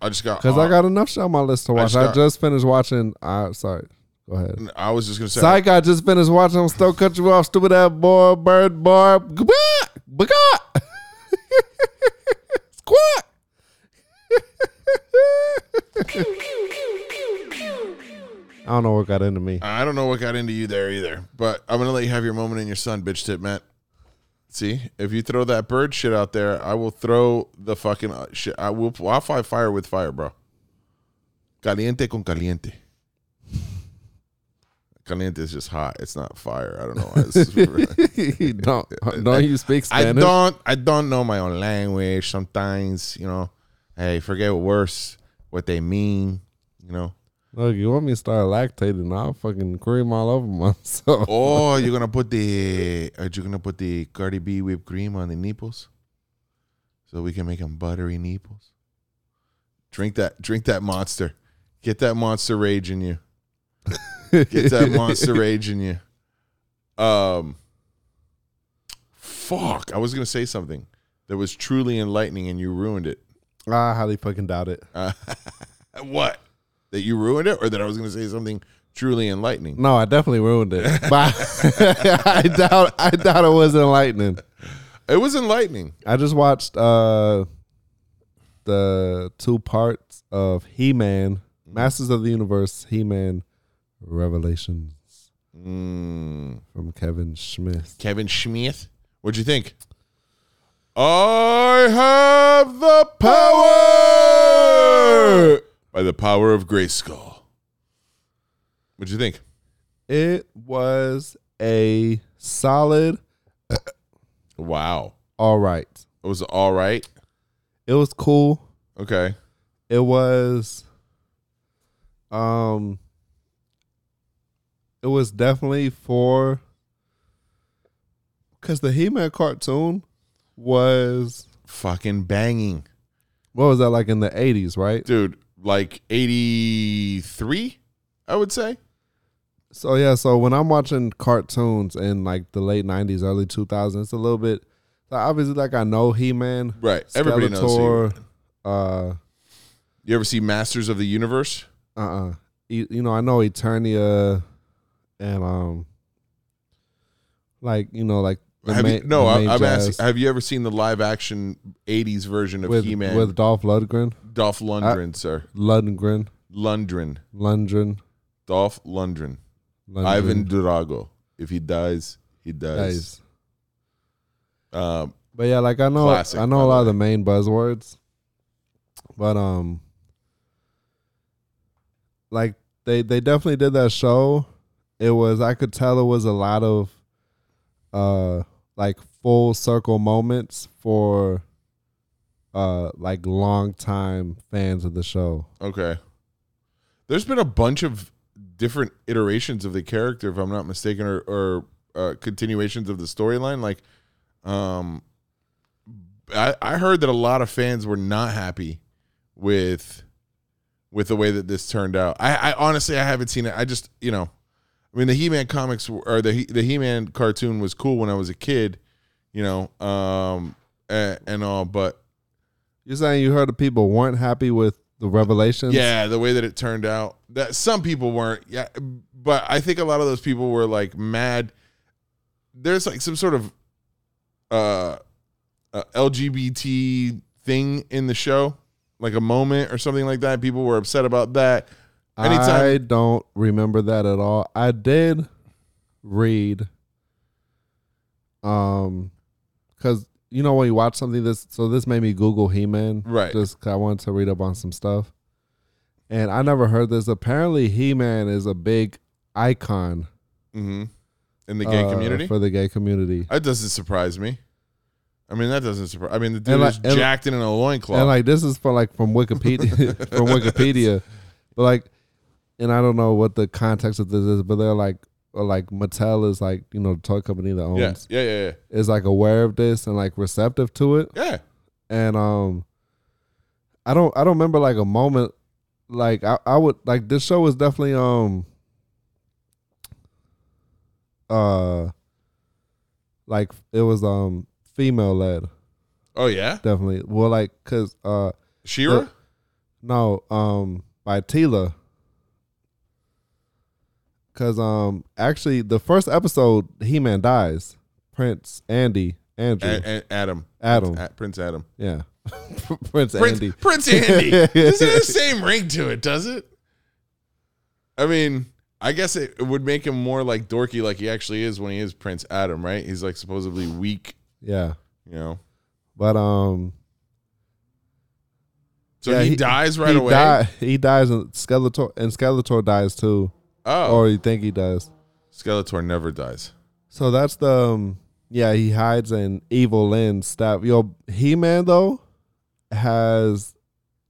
I got enough shit on my list to watch. I just finished watching. Sorry, go ahead. I was just gonna say. Psych, I just finished watching. I'm still cut you off, stupid ass boy, bird boy. Squat. I don't know what got into me. I don't know what got into you there either. But I'm going to let you have your moment in your sun, bitch tip, Matt. See, if you throw that bird shit out there, I will throw the fucking shit. I'll fight fire with fire, bro. Caliente con caliente. Caliente is just hot. It's not fire. I don't know why. Don't you speak Spanish? I don't know my own language. Sometimes, you know, I forget what they mean, you know. Look, you want me to start lactating? I'll fucking cream all over myself. Oh, you're gonna put the Cardi B whipped cream on the nipples, so we can make them buttery nipples. Drink that monster. Get that monster rage in you. Get that monster rage in you. Fuck, I was gonna say something that was truly enlightening, and you ruined it. I highly fucking doubt it. What? That you ruined it, or that I was going to say something truly enlightening? No, I definitely ruined it. But I doubt it was enlightening. It was enlightening. I just watched the 2 parts of He-Man, Masters of the Universe, He-Man Revelations from Kevin Smith. Kevin Smith? What'd you think? I have the power! By the power of Grayskull. What'd you think? It was a solid Wow. All right. It was all right? It was cool. Okay. It was... It was definitely for... Because the He-Man cartoon was... Fucking banging. What was that like in the 80s, right? Dude, like 83, I would say. So, yeah, so when I'm watching cartoons in like the late 90s, early 2000s, it's a little bit... Like, obviously, like I know He-Man. Right. Skeletor, everybody knows He-Man. You ever see Masters of the Universe? You know, I know Eternia and like, you know, like I'm asking, have you ever seen the live action 80s version of He-Man with Dolph Lundgren? Dolph Lundgren, Dolph Lundgren. Ivan Drago. If he dies, he dies. But yeah, like I know a lot of the main buzzwords. But like they definitely did that show. It was, I could tell it was a lot of like full circle moments for like long time fans of the show. Okay. There's been a bunch of different iterations of the character, if I'm not mistaken, or continuations of the storyline. Like I heard that a lot of fans were not happy with the way that this turned out. I honestly, I haven't seen it. I just, you know, I mean, the He-Man comics or the He-Man cartoon was cool when I was a kid, you know, and all, but. You're saying you heard the people weren't happy with the revelations? Yeah, the way that it turned out. That some people weren't, yeah, but I think a lot of those people were like mad. There's like some sort of LGBT thing in the show. Like a moment or something like that. People were upset about that. I don't remember that at all. I did read, because you know when you watch something this made me Google He-Man, right? Just because I wanted to read up on some stuff, and I never heard this. Apparently, He-Man is a big icon in the gay community. For the gay community, that doesn't surprise me. I mean, that doesn't surprise. I mean, the dude is like, jacked in a loincloth. And like, this is for like from Wikipedia, but like, and I don't know what the context of this is, but they're like, or like Mattel is like, you know, the toy company that owns, is like aware of this and like receptive to it, And I don't remember like a moment, like I would like this show was definitely like it was female led. Oh yeah, definitely. Well, like because She-Ra. By Tila. Because actually, the first episode, He-Man dies. Prince Andrew, Adam, Prince Adam. Yeah, Prince Andy. Doesn't have the same ring to it, does it? I mean, I guess it would make him more like dorky, like he actually is when he is Prince Adam, right? He's like supposedly weak. Yeah. You know. But so yeah, he dies right away. He dies and Skeletor dies too. Oh. Or you think he does. Skeletor never dies. So that's the he hides in Evil Lynn stab. Yo, He-Man though has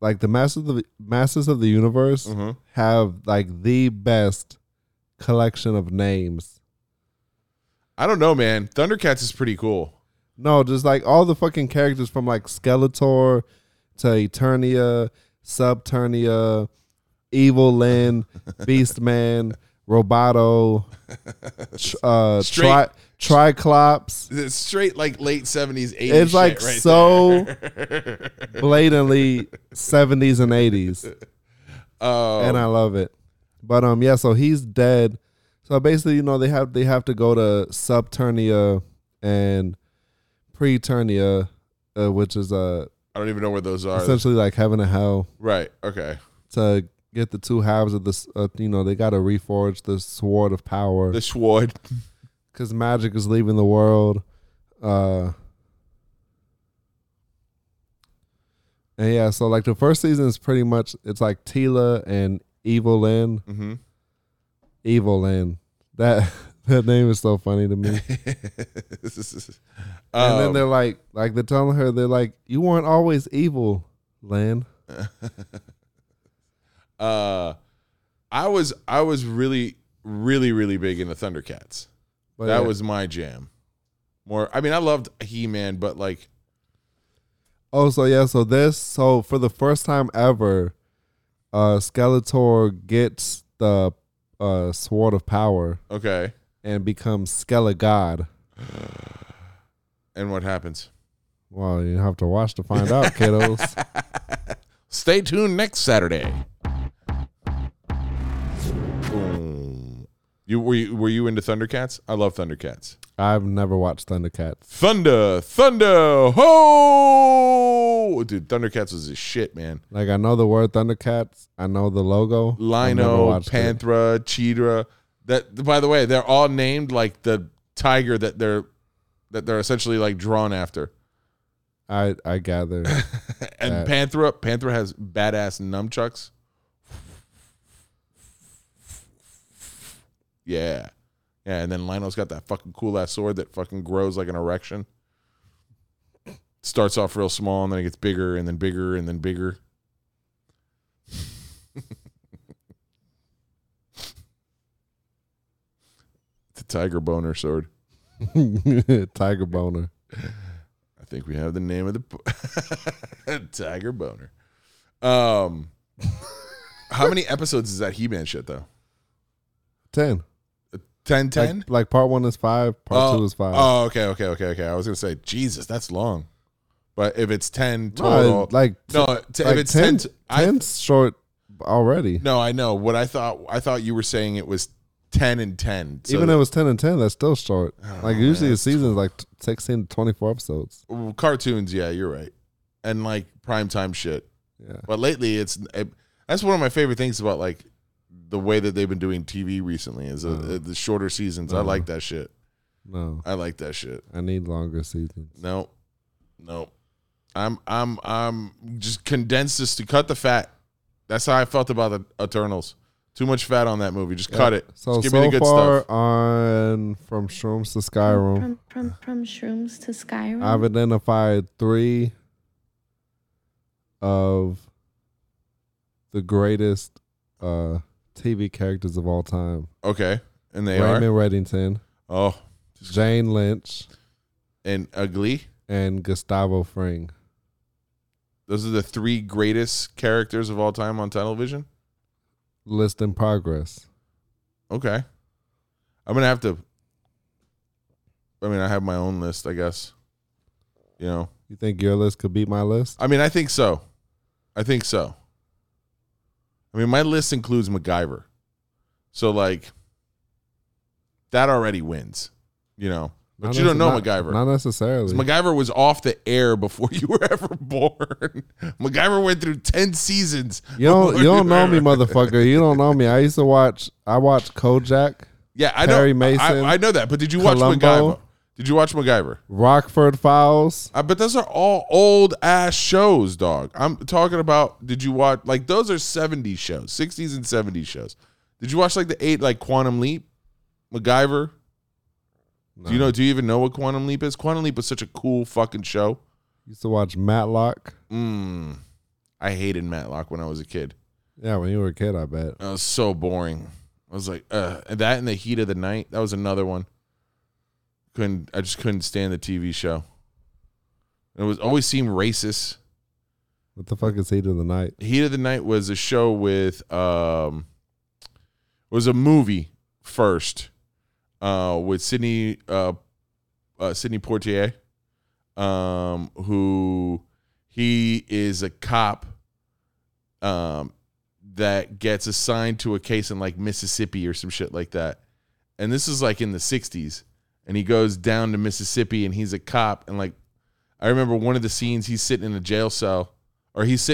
like the Masters of the Universe have like the best collection of names. I don't know, man. Thundercats is pretty cool. No, just like all the fucking characters from like Skeletor to Eternia, Subternia, Evil Lynn, Beastman, Roboto, Triclops. It's straight like late 70s, 80s. It's like shit right so there. Blatantly 70s and 80s. Oh. And I love it. But yeah, so he's dead. So basically, you know, they have to go to Subternia and Preternia, which is I don't even know where those are. Essentially, like heaven and hell. Right. Okay. To get the two halves of this, you know, they got to reforge the sword of power. The sword, because magic is leaving the world. And yeah, so like the first season is pretty much it's like Tila and Evil Lynn. That That name is so funny to me. And then they're like they're telling her, they're like, you weren't always evil, Lan. I was really big into Thundercats. But that was my jam. More, I mean, I loved He-Man, but like. Oh, so yeah, so this, so for the first time ever, Skeletor gets the Sword of Power. Okay. And becomes Skele-God. And what happens? Well, you have to watch to find out, kiddos. Stay tuned next Saturday. Boom. Were you into Thundercats? I love Thundercats. I've never watched Thundercats. Thunder, ho! Dude, Thundercats was a shit, man. Like, I know the word Thundercats. I know the logo. Lino, Panthera, Cheetah. That, by the way, they're all named like the tiger that they're essentially like drawn after. I gather. And Panthera has badass nunchucks. Yeah. Yeah, and then Lionel's got that fucking cool-ass sword that fucking grows like an erection. Starts off real small, and then it gets bigger, and then bigger, and then bigger. It's a tiger boner sword. Tiger boner. I think we have the name of the... Tiger boner. How many episodes is that He-Man shit, though? 10. 10? Like part 1 is 5, part 2 is 5. Oh, okay. I was going to say, Jesus, that's long. But if it's 10 total. If it's 10. 10's short already. No, I know. What I thought you were saying it was 10 and 10. So even if it was 10 and 10, that's still short. Oh, like usually a season is like 16 to 24 episodes. Well, cartoons, yeah, you're right. And like primetime shit. Yeah. But lately, that's one of my favorite things about like, the way that they've been doing TV recently is the shorter seasons. No. I like that shit. No, I like that shit. I need longer seasons. No. I'm just condense this to cut the fat. That's how I felt about the Eternals. Too much fat on that movie. Just cut it. So, just give me the good stuff. On From Shrooms to Skyrim. From Shrooms to Skyrim. I've identified 3 of the greatest TV characters of all time. Okay. And they are? Raymond Reddington. Oh. Jane Lynch. And Ugly. And Gustavo Fring. Those are the 3 greatest characters of all time on television? List in progress. Okay. I'm going to have to... I mean, I have my own list, I guess. You know? You think your list could beat my list? I mean, I think so. I mean, my list includes MacGyver. So, like, that already wins, you know. But you don't know MacGyver. Not necessarily. MacGyver was off the air before you were ever born. MacGyver went through 10 seasons. You don't know me, motherfucker. You don't know me. I watched Kojak. Yeah, I know. Perry Mason. I know that. But did you watch MacGyver? Did you watch MacGyver? Rockford Files. But those are all old ass shows, dog. I'm talking about, did you watch, like, those are 70s shows, 60s and 70s shows. Did you watch like the 8, like Quantum Leap, MacGyver? No. Do you even know what Quantum Leap is? Quantum Leap was such a cool fucking show. Used to watch Matlock. I hated Matlock when I was a kid. Yeah, when you were a kid, I bet. It was so boring. I was like, that in the Heat of the Night, that was another one. I just couldn't stand the TV show. It was always seemed racist. What the fuck is Heat of the Night? Heat of the Night was a show with was a movie first with Sidney Poitier, who he is a cop that gets assigned to a case in like Mississippi or some shit like that, and this is like in the 60s. And he goes down to Mississippi, and he's a cop. And like, I remember one of the scenes, he's sitting in a jail cell, or he's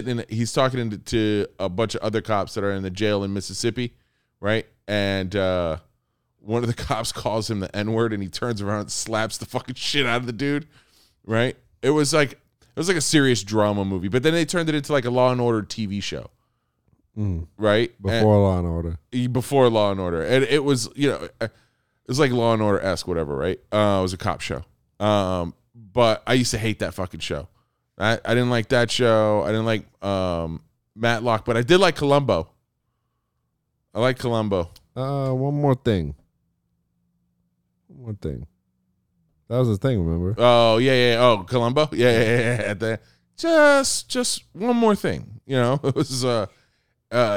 talking to a bunch of other cops that are in the jail in Mississippi, right? And one of the cops calls him the N-word, and he turns around and slaps the fucking shit out of the dude, right? It was like a serious drama movie, but then they turned it into like a Law and Order TV show, right? Before Law and Order, and it was was like Law and Order-esque, whatever, right? It was a cop show. But I used to hate that fucking show. I didn't like that show. I didn't like Matlock, but I did like Columbo. I like Columbo. One more thing. That was the thing, remember? Oh, yeah. Oh, Columbo? Yeah. Just one more thing. You know, it was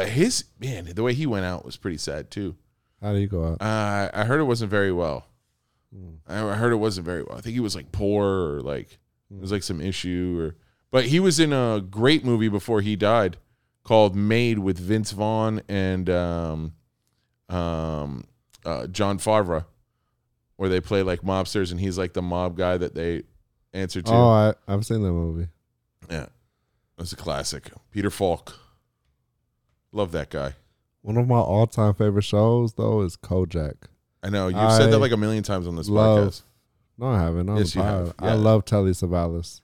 his, man, the way he went out was pretty sad, too. How did he go out? I heard it wasn't very well. I think he was like poor or like it was like some issue or, but he was in a great movie before he died called Made with Vince Vaughn and John Favreau, where they play like mobsters and he's like the mob guy that they answer to. Oh, I've seen that movie. Yeah, that's a classic. Peter Falk, love that guy. One of my all-time favorite shows though is Kojak. I know. You've said that like a million times on this podcast. No, I haven't. Yes, you have. Yeah. I love Telly Savalas.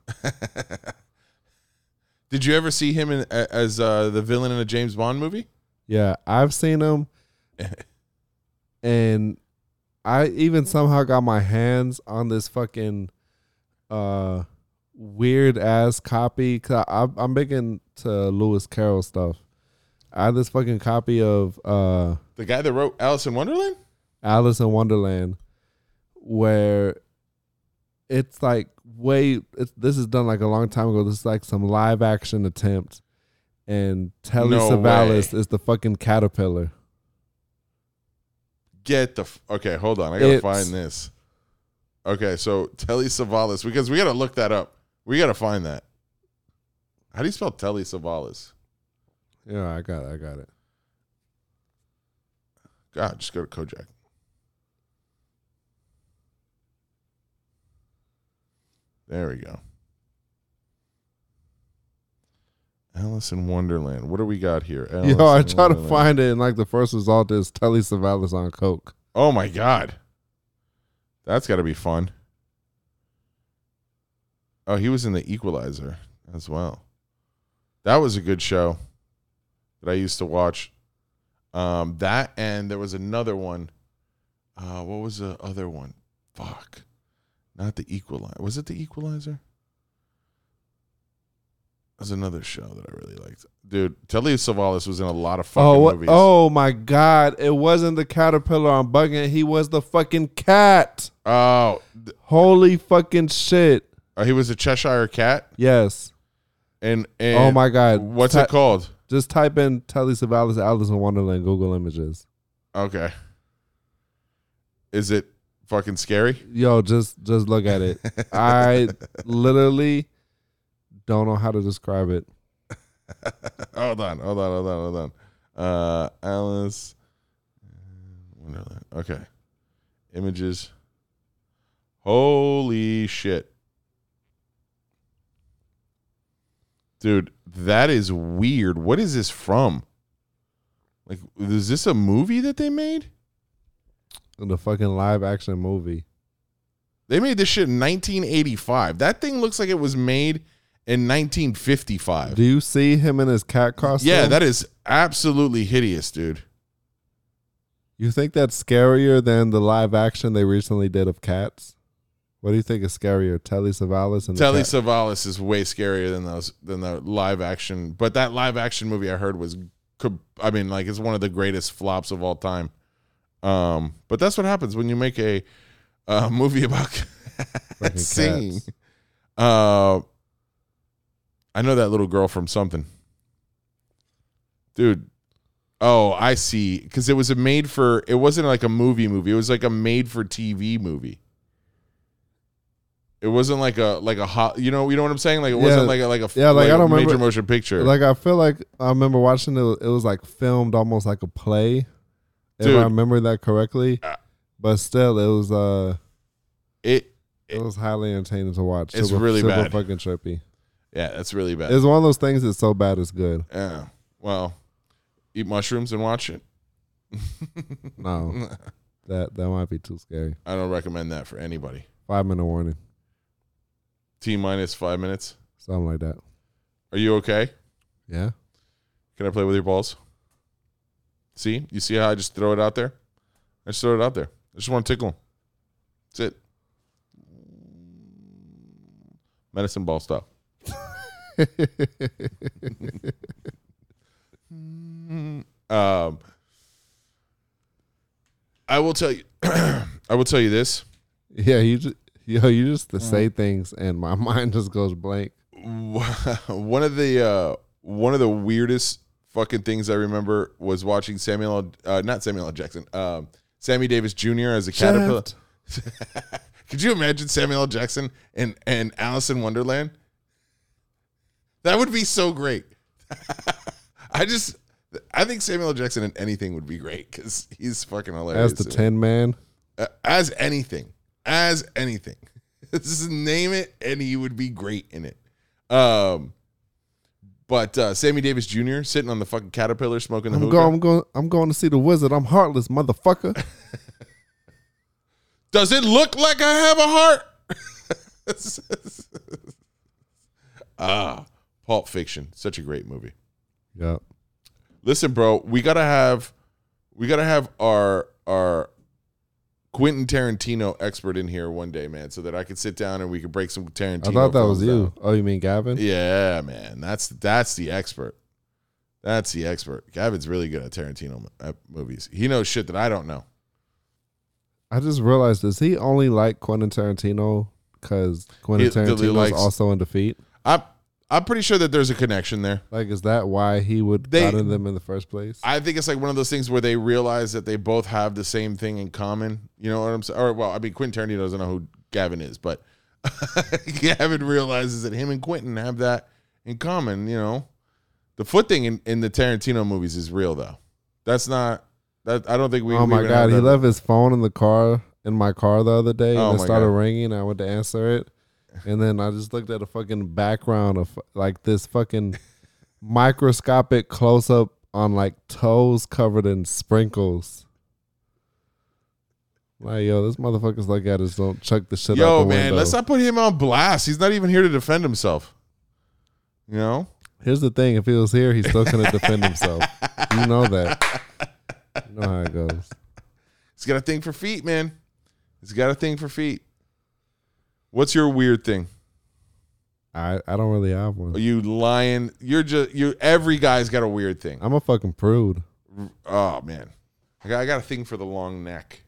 Did you ever see him as the villain in a James Bond movie? Yeah, I've seen him. And I even somehow got my hands on this fucking weird-ass copy. Cause I'm big into Lewis Carroll stuff. I had this fucking copy of... the guy that wrote Alice in Wonderland? Alice in Wonderland, where it's like this is done like a long time ago. This is like some live action attempt, and Telly Savalas is the fucking caterpillar. Okay, hold on, I gotta find this. Okay, so Telly Savalas, because we gotta look that up. We gotta find that. How do you spell Telly Savalas? Yeah, I got it. God, just go to Kojak. There we go. Alice in Wonderland. What do we got here? I try to find it, and like the first result is Telly Savalas on coke. Oh my God, that's got to be fun. Oh, he was in The Equalizer as well. That was a good show that I used to watch. That and there was another one. What was the other one? Fuck. Not The Equalizer. Was it The Equalizer? That was another show that I really liked. Dude, Telly Savalas was in a lot of fucking movies. Oh, my God. It wasn't the caterpillar on Buggin'. He was the fucking cat. Oh. Holy fucking shit. He was a Cheshire cat? Yes. And oh, my God. What's it called? Just type in Telly Savalas, Alice in Wonderland, Google Images. Okay. Is it... fucking scary? Yo, just look at it. I literally don't know how to describe it. Hold on. Alice Wonderland. Okay. Images. Holy shit. Dude, that is weird. What is this from? Like, is this a movie that they made? The fucking live action movie. They made this shit in 1985. That thing looks like it was made in 1955. Do you see him in his cat costume? Yeah, that is absolutely hideous, dude. You think that's scarier than the live action they recently did of cats? What do you think is scarier, Telly Savalas? And Telly Savalas is way scarier than the live action. But that live action movie I heard was, it's one of the greatest flops of all time. But that's what happens when you make a movie about singing. I know that little girl from something, dude. Oh, I see. Because it was it wasn't like a movie. It was like a made-for-TV movie. It wasn't like a hot, you know what I'm saying? Like it wasn't like I don't remember, major motion picture. Like I feel like I remember watching it. It was like filmed almost like a play. Dude, if I remember that correctly, but still, it was it was highly entertaining to watch. It's really bad, fucking trippy. Yeah, that's really bad. It's one of those things that's so bad it's good. Yeah. Well, eat mushrooms and watch it. No, that might be too scary. I don't recommend that for anybody. 5-minute warning. T-minus 5 minutes. Something like that. Are you okay? Yeah. Can I play with your balls? See? You see how I just throw it out there? Just want to tickle him. That's it. Medicine ball style. I will tell you. I will tell you this. Yeah, you just say things, and my mind just goes blank. One of the weirdest fucking things I remember was watching Sammy Davis Jr. as a caterpillar. Could you imagine Samuel L. Jackson and Alice in Wonderland? That would be so great. I think Samuel L. Jackson in anything would be great because he's fucking hilarious. As the Tin Man? As anything. Just name it and he would be great in it. But Sammy Davis Jr. sitting on the fucking caterpillar smoking the hookah. I'm going to see the wizard. I'm heartless, motherfucker. Does it look like I have a heart? Pulp Fiction, such a great movie. Yeah. Listen, bro, we gotta have our Quentin Tarantino expert in here one day, man, so that I could sit down and we could break some Tarantino. I thought that was you. Oh, you mean Gavin? Yeah, man, that's the expert. That's the expert. Gavin's really good at Tarantino movies. He knows shit that I don't know. I just realized, does he only like Quentin Tarantino because Quentin Tarantino is also in Defeat? I'm pretty sure that there's a connection there. Like, is that why he would got in them in the first place? I think it's like one of those things where they realize that they both have the same thing in common. You know what I'm saying? Or, well, I mean, Quentin Tarantino doesn't know who Gavin is, but Gavin realizes that him and Quentin have that in common, you know. The foot thing in the Tarantino movies is real, though. That's not... I don't think we. Oh my god! He left his phone in my car the other day, and it started ringing. I went to answer it, and then I just looked at a fucking background of like this fucking microscopic close up on like toes covered in sprinkles. Like, yo, this motherfucker's like, I just don't chuck the shit. Yo, out the man, window. Let's not put him on blast. He's not even here to defend himself. You know. Here's the thing: if he was here, he still couldn't defend himself. You know that. You know how it goes. He's got a thing for feet, man. He's got a thing for feet. What's your weird thing? I don't really have one. Are you lying? Every guy's got a weird thing. I'm a fucking prude. Oh man, I got a thing for the long neck.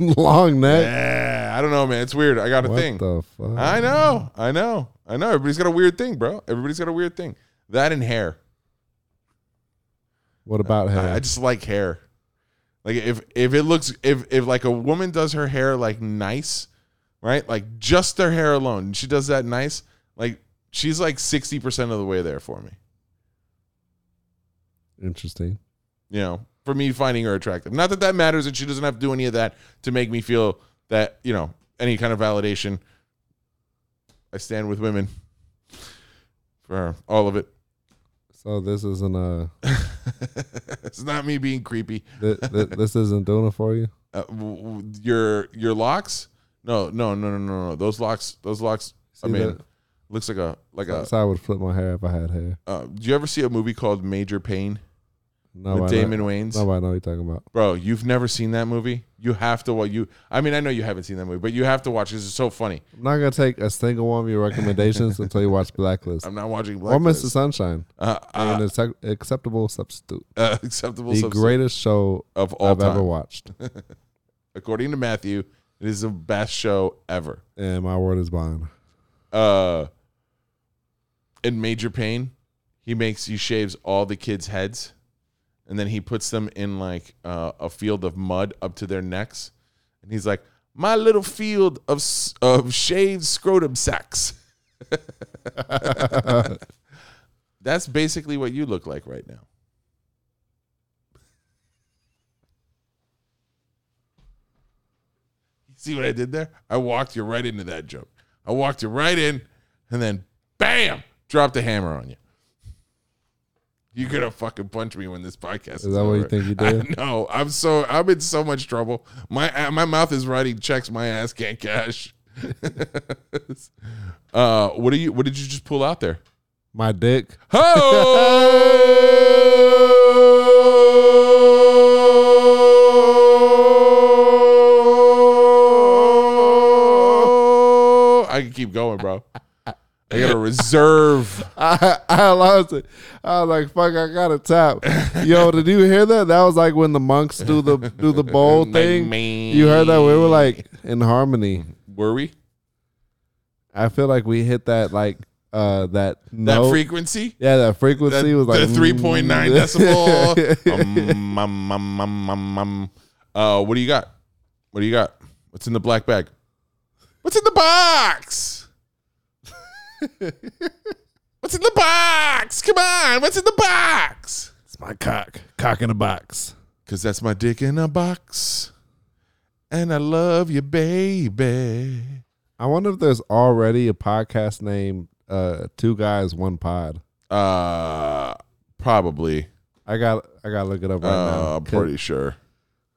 Long neck? Yeah, I don't know, man. It's weird. I got a thing. What the fuck? I know. Everybody's got a weird thing, bro. Everybody's got a weird thing. That and hair. What about hair? I just like hair. Like if it looks if like a woman does her hair like nice, right? Like just their hair alone, and she does that nice, like she's like 60% of the way there for me. Interesting. You know, for me finding her attractive. Not that matters, that she doesn't have to do any of that to make me feel that, you know, any kind of validation. I stand with women for all of it. Oh, this isn't It's not me being creepy. This isn't doing it for you. Your locks? No. Those locks. See, I mean, that, looks like I would flip my hair if I had hair. Do you ever see a movie called Major Pain? No. With Damon Wayans. No, I know what you're talking about. Bro, you've never seen that movie? You have to. I know you haven't seen that movie, but you have to watch. This is so funny. I'm not gonna take a single one of your recommendations until you watch Blacklist. I'm not watching Blacklist. Or Mr. Sunshine. An acceptable substitute. The greatest show of all I've ever watched. According to Matthew, it is the best show ever. And my word is bond. In Major Pain, he shaves all the kids' heads. And then he puts them in like a field of mud up to their necks, and he's like, "My little field of shaved scrotum sacks." That's basically what you look like right now. See what I did there? I walked you right into that joke. I walked you right in, and then bam, dropped the hammer on you. You're going to fucking punch me when this podcast is over. Is that what you think you did? No, I'm in so much trouble. My mouth is writing checks my ass can't cash. What did you just pull out there? My dick. Oh! keep going, bro. I got a reserve. I lost it. I was like, fuck, I got a top. Yo, did you hear that? That was like when the monks do the bowl thing. You heard that? We were like in harmony. Were we? I feel like we hit that like that frequency. Yeah, that frequency that, was like the 3.9 decibel. What do you got? What do you got? What's in the black bag? What's in the box? What's in the box? Come on, what's in the box? It's my cock in a box, cause that's my dick in a box, and I love you, baby. I wonder if there's already a podcast named Two Guys One Pod. Probably. I got to look it up right now. I'm pretty sure,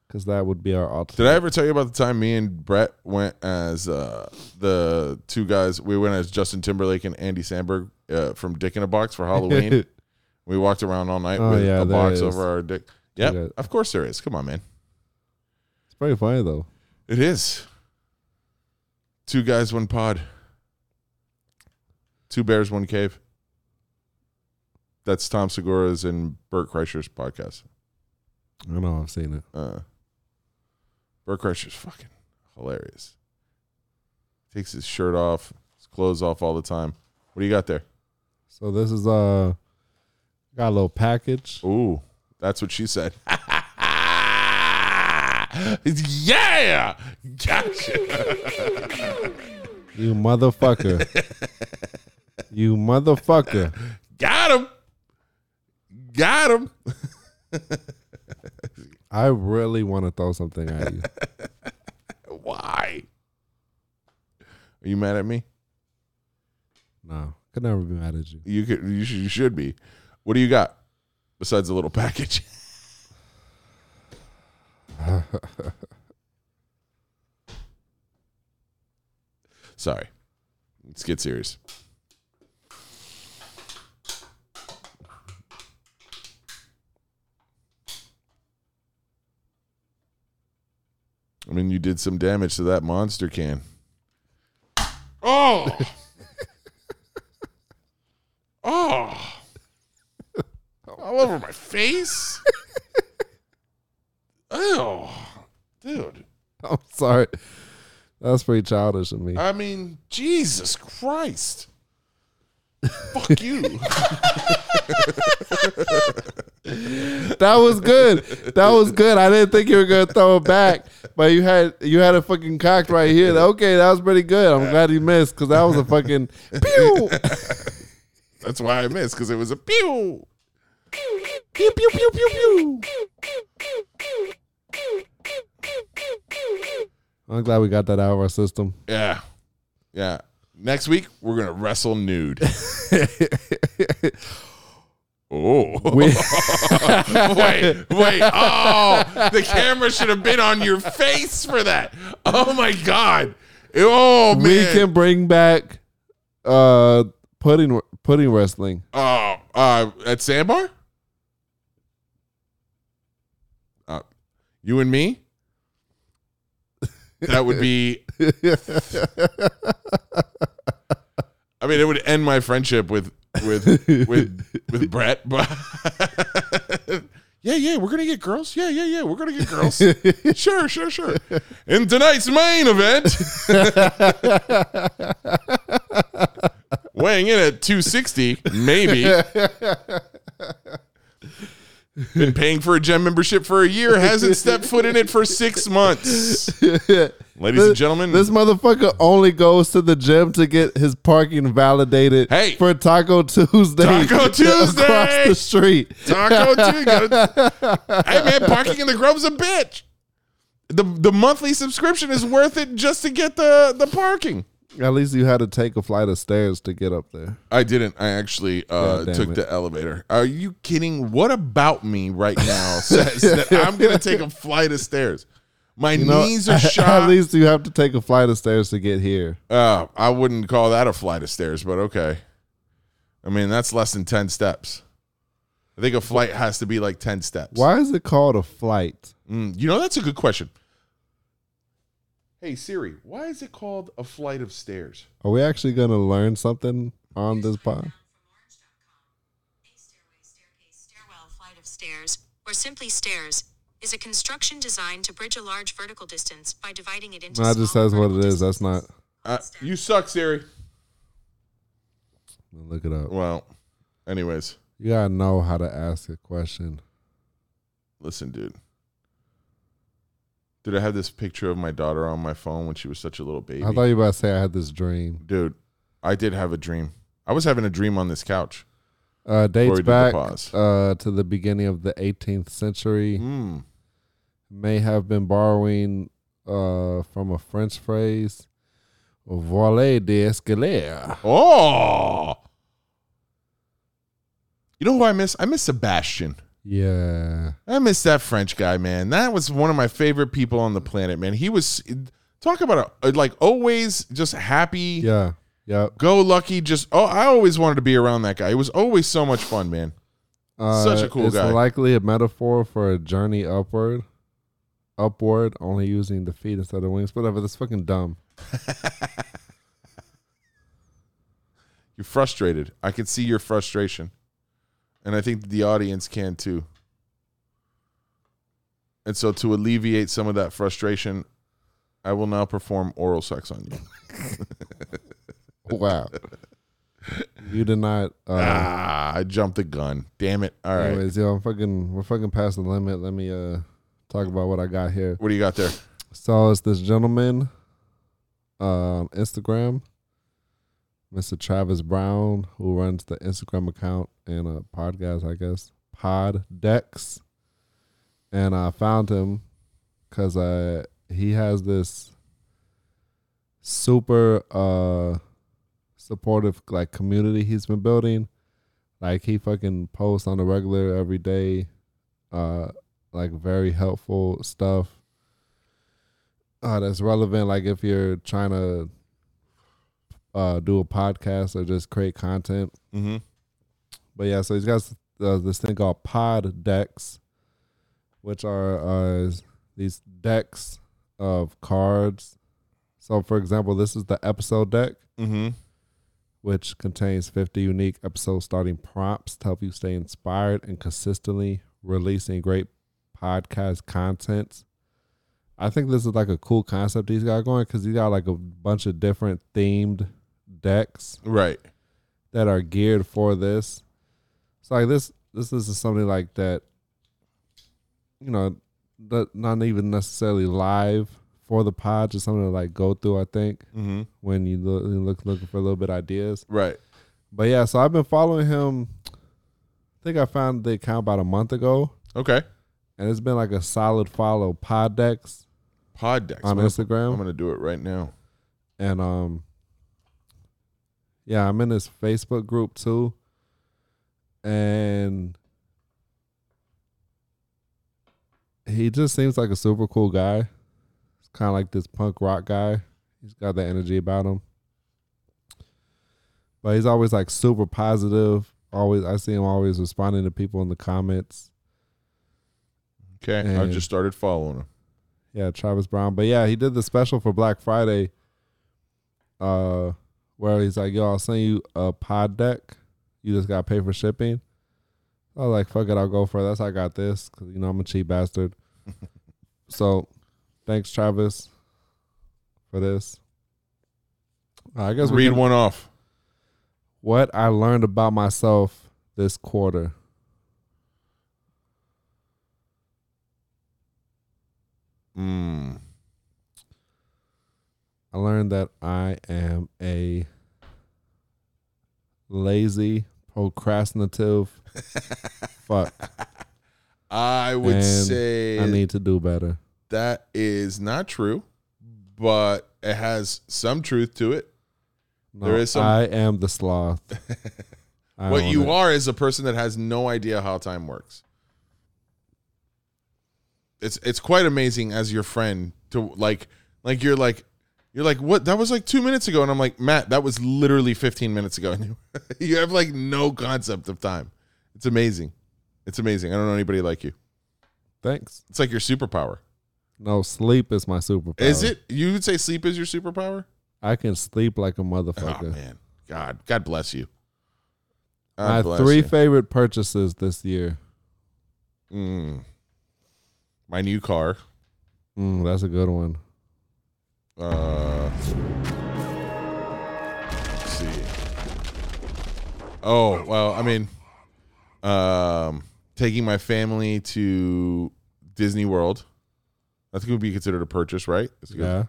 cause that would be our alternate. Did I ever tell you about the time me and Brett went as the two guys? We went as Justin Timberlake and Andy Samberg from Dick in a Box for Halloween. We walked around all night with a box over our dick. Yeah, of course there is. Come on, man. It's pretty funny though. It is. Two guys, one pod. Two bears, one cave. That's Tom Segura's and Bert Kreischer's podcast. I don't know. I've seen it. Bert Kreischer's fucking hilarious. Takes his shirt off, his clothes off all the time. What do you got there? So this is got a little package. Ooh, that's what she said. Yeah, gotcha. You motherfucker. You motherfucker. Got him. Got him. I really want to throw something at you. Why? Are you mad at me? No, could never be mad at you. You should be. What do you got besides a little package? Sorry. Let's get serious. I mean, you did some damage to that monster can. Oh! Oh! All over my face? Oh, dude. I'm sorry. That's pretty childish of me. I mean, Jesus Christ. Fuck you. That was good. That was good. I didn't think you were gonna throw it back, but you had a fucking cock right here. Okay, that was pretty good. I'm glad you missed, because that was a fucking pew. That's why I missed, because it was a pew. Pew pew pew pew pew pew. I'm glad we got that out of our system. Yeah. Yeah. Next week, we're going to wrestle nude. Oh. Wait. Oh, the camera should have been on your face for that. Oh, my God. Oh, man. We can bring back pudding wrestling. Oh, at Sandbar? You and me? That would be... I mean, it would end my friendship with Brett, but yeah, we're gonna get girls. Yeah, we're gonna get girls. Sure. In tonight's main event, weighing in at 260, maybe. Been paying for a gym membership for a year, hasn't stepped foot in it for 6 months. Ladies and gentlemen, this motherfucker only goes to the gym to get his parking validated for Taco Tuesday. Taco Tuesday across the street. Taco Tuesday. Hey man, parking in the Grove's a bitch. The monthly subscription is worth it just to get the parking. At least you had to take a flight of stairs to get up there. I didn't. I actually took the elevator. Are you kidding? What about me right now says that I'm going to take a flight of stairs? My knees are shot. At least you have to take a flight of stairs to get here. I wouldn't call that a flight of stairs, but okay. I mean, that's less than 10 steps. I think a flight has to be like 10 steps. Why is it called a flight? That's a good question. Hey, Siri, why is it called A Flight of Stairs? Are we actually going to learn something on this pod? A stairway, staircase, stairwell, flight of stairs, or simply stairs, is a construction designed to bridge a large vertical distance by dividing it into small vertical distances. That's what it is. That's not... you suck, Siri. Look it up. Well, anyways. You got to know how to ask a question. Listen, dude. Dude, I had this picture of my daughter on my phone when she was such a little baby. I thought you were about to say I had this dream. Dude, I did have a dream. I was having a dream on this couch. Dates back to the beginning of the 18th century. Mm. May have been borrowing from a French phrase, voile d'escalier. Oh! You know who I miss? I miss Sebastian. Yeah. I miss that French guy, man. That was one of my favorite people on the planet, man. He was, talk about like always just happy. Yeah. Yeah. Go lucky. Just, oh, I always wanted to be around that guy. It was always so much fun, man. Such a cool guy. It's likely a metaphor for a journey upward, only using the feet instead of wings. Whatever. That's fucking dumb. You're frustrated. I can see your frustration. And I think the audience can too. And so to alleviate some of that frustration, I will now perform oral sex on you. Wow. You did not. I jumped the gun. Damn it. All right. Anyways, yo, we're fucking past the limit. Let me talk about what I got here. What do you got there? So it's this gentleman on Instagram, Mr. Travis Brown, who runs the Instagram account and a podcast, I guess, Poddex. And I found him because he has this super supportive like community he's been building. Like he fucking posts on the regular every day, like very helpful stuff that's relevant. Like if you're trying to do a podcast or just create content. Mm-hmm. But yeah, so he's got this thing called pod decks, which are these decks of cards. So for example, this is the episode deck, mm-hmm. which contains 50 unique episode starting prompts to help you stay inspired and consistently releasing great podcast content. I think this is like a cool concept he's got going because he's got like a bunch of different themed decks, right, that are geared for this. So like this is something like that, you know, that not even necessarily live for the pod, just something to like go through. I think mm-hmm. when you look looking for a little bit of ideas, right? But yeah, so I've been following him. I think I found the account about a month ago. Okay, and it's been like a solid follow. Poddex on Instagram. I'm gonna do it right now. And yeah, I'm in this Facebook group too. And he just seems like a super cool guy. It's kind of like this punk rock guy. He's got that energy about him. But he's always like super positive. I see him always responding to people in the comments. Okay, and I just started following him. Yeah, Travis Brown. But yeah, he did the special for Black Friday. Where he's like, yo, I'll send you a pod deck. You just got to pay for shipping. I was like, fuck it, I'll go for it. That's how I got this. Because, you know, I'm a cheap bastard. So, thanks, Travis, for this. I guess read one off. What I learned about myself this quarter. I learned that I am a lazy, procrastinative fuck. I would say I need to do better. That is not true, but it has some truth to it. No, there is some. I am the sloth. What you are is a person that has no idea how time works. It's quite amazing as your friend to like you're like, what? That was like 2 minutes ago. And I'm like, Matt, that was literally 15 minutes ago. And you have like no concept of time. It's amazing. It's amazing. I don't know anybody like you. Thanks. It's like your superpower. No, sleep is my superpower. Is it? You would say sleep is your superpower? I can sleep like a motherfucker. Oh, man. God bless you. My three favorite purchases this year. My new car. That's a good one. Let's see. Oh, well, I mean, taking my family to Disney World. That's going to be considered a purchase, right? Yeah.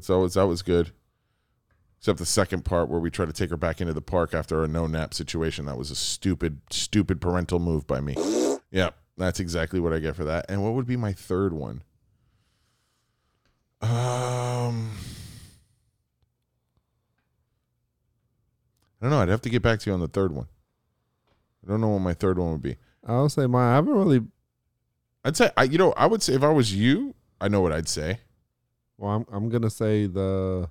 So that was good. Except the second part where we try to take her back into the park after a no-nap situation. That was a stupid, stupid parental move by me. Yeah, that's exactly what I get for that. And what would be my third one? I don't know. I'd have to get back to you on the third one. I don't know what my third one would be. I'll say mine. I would say if I was you, I know what I'd say. Well, I'm going to say the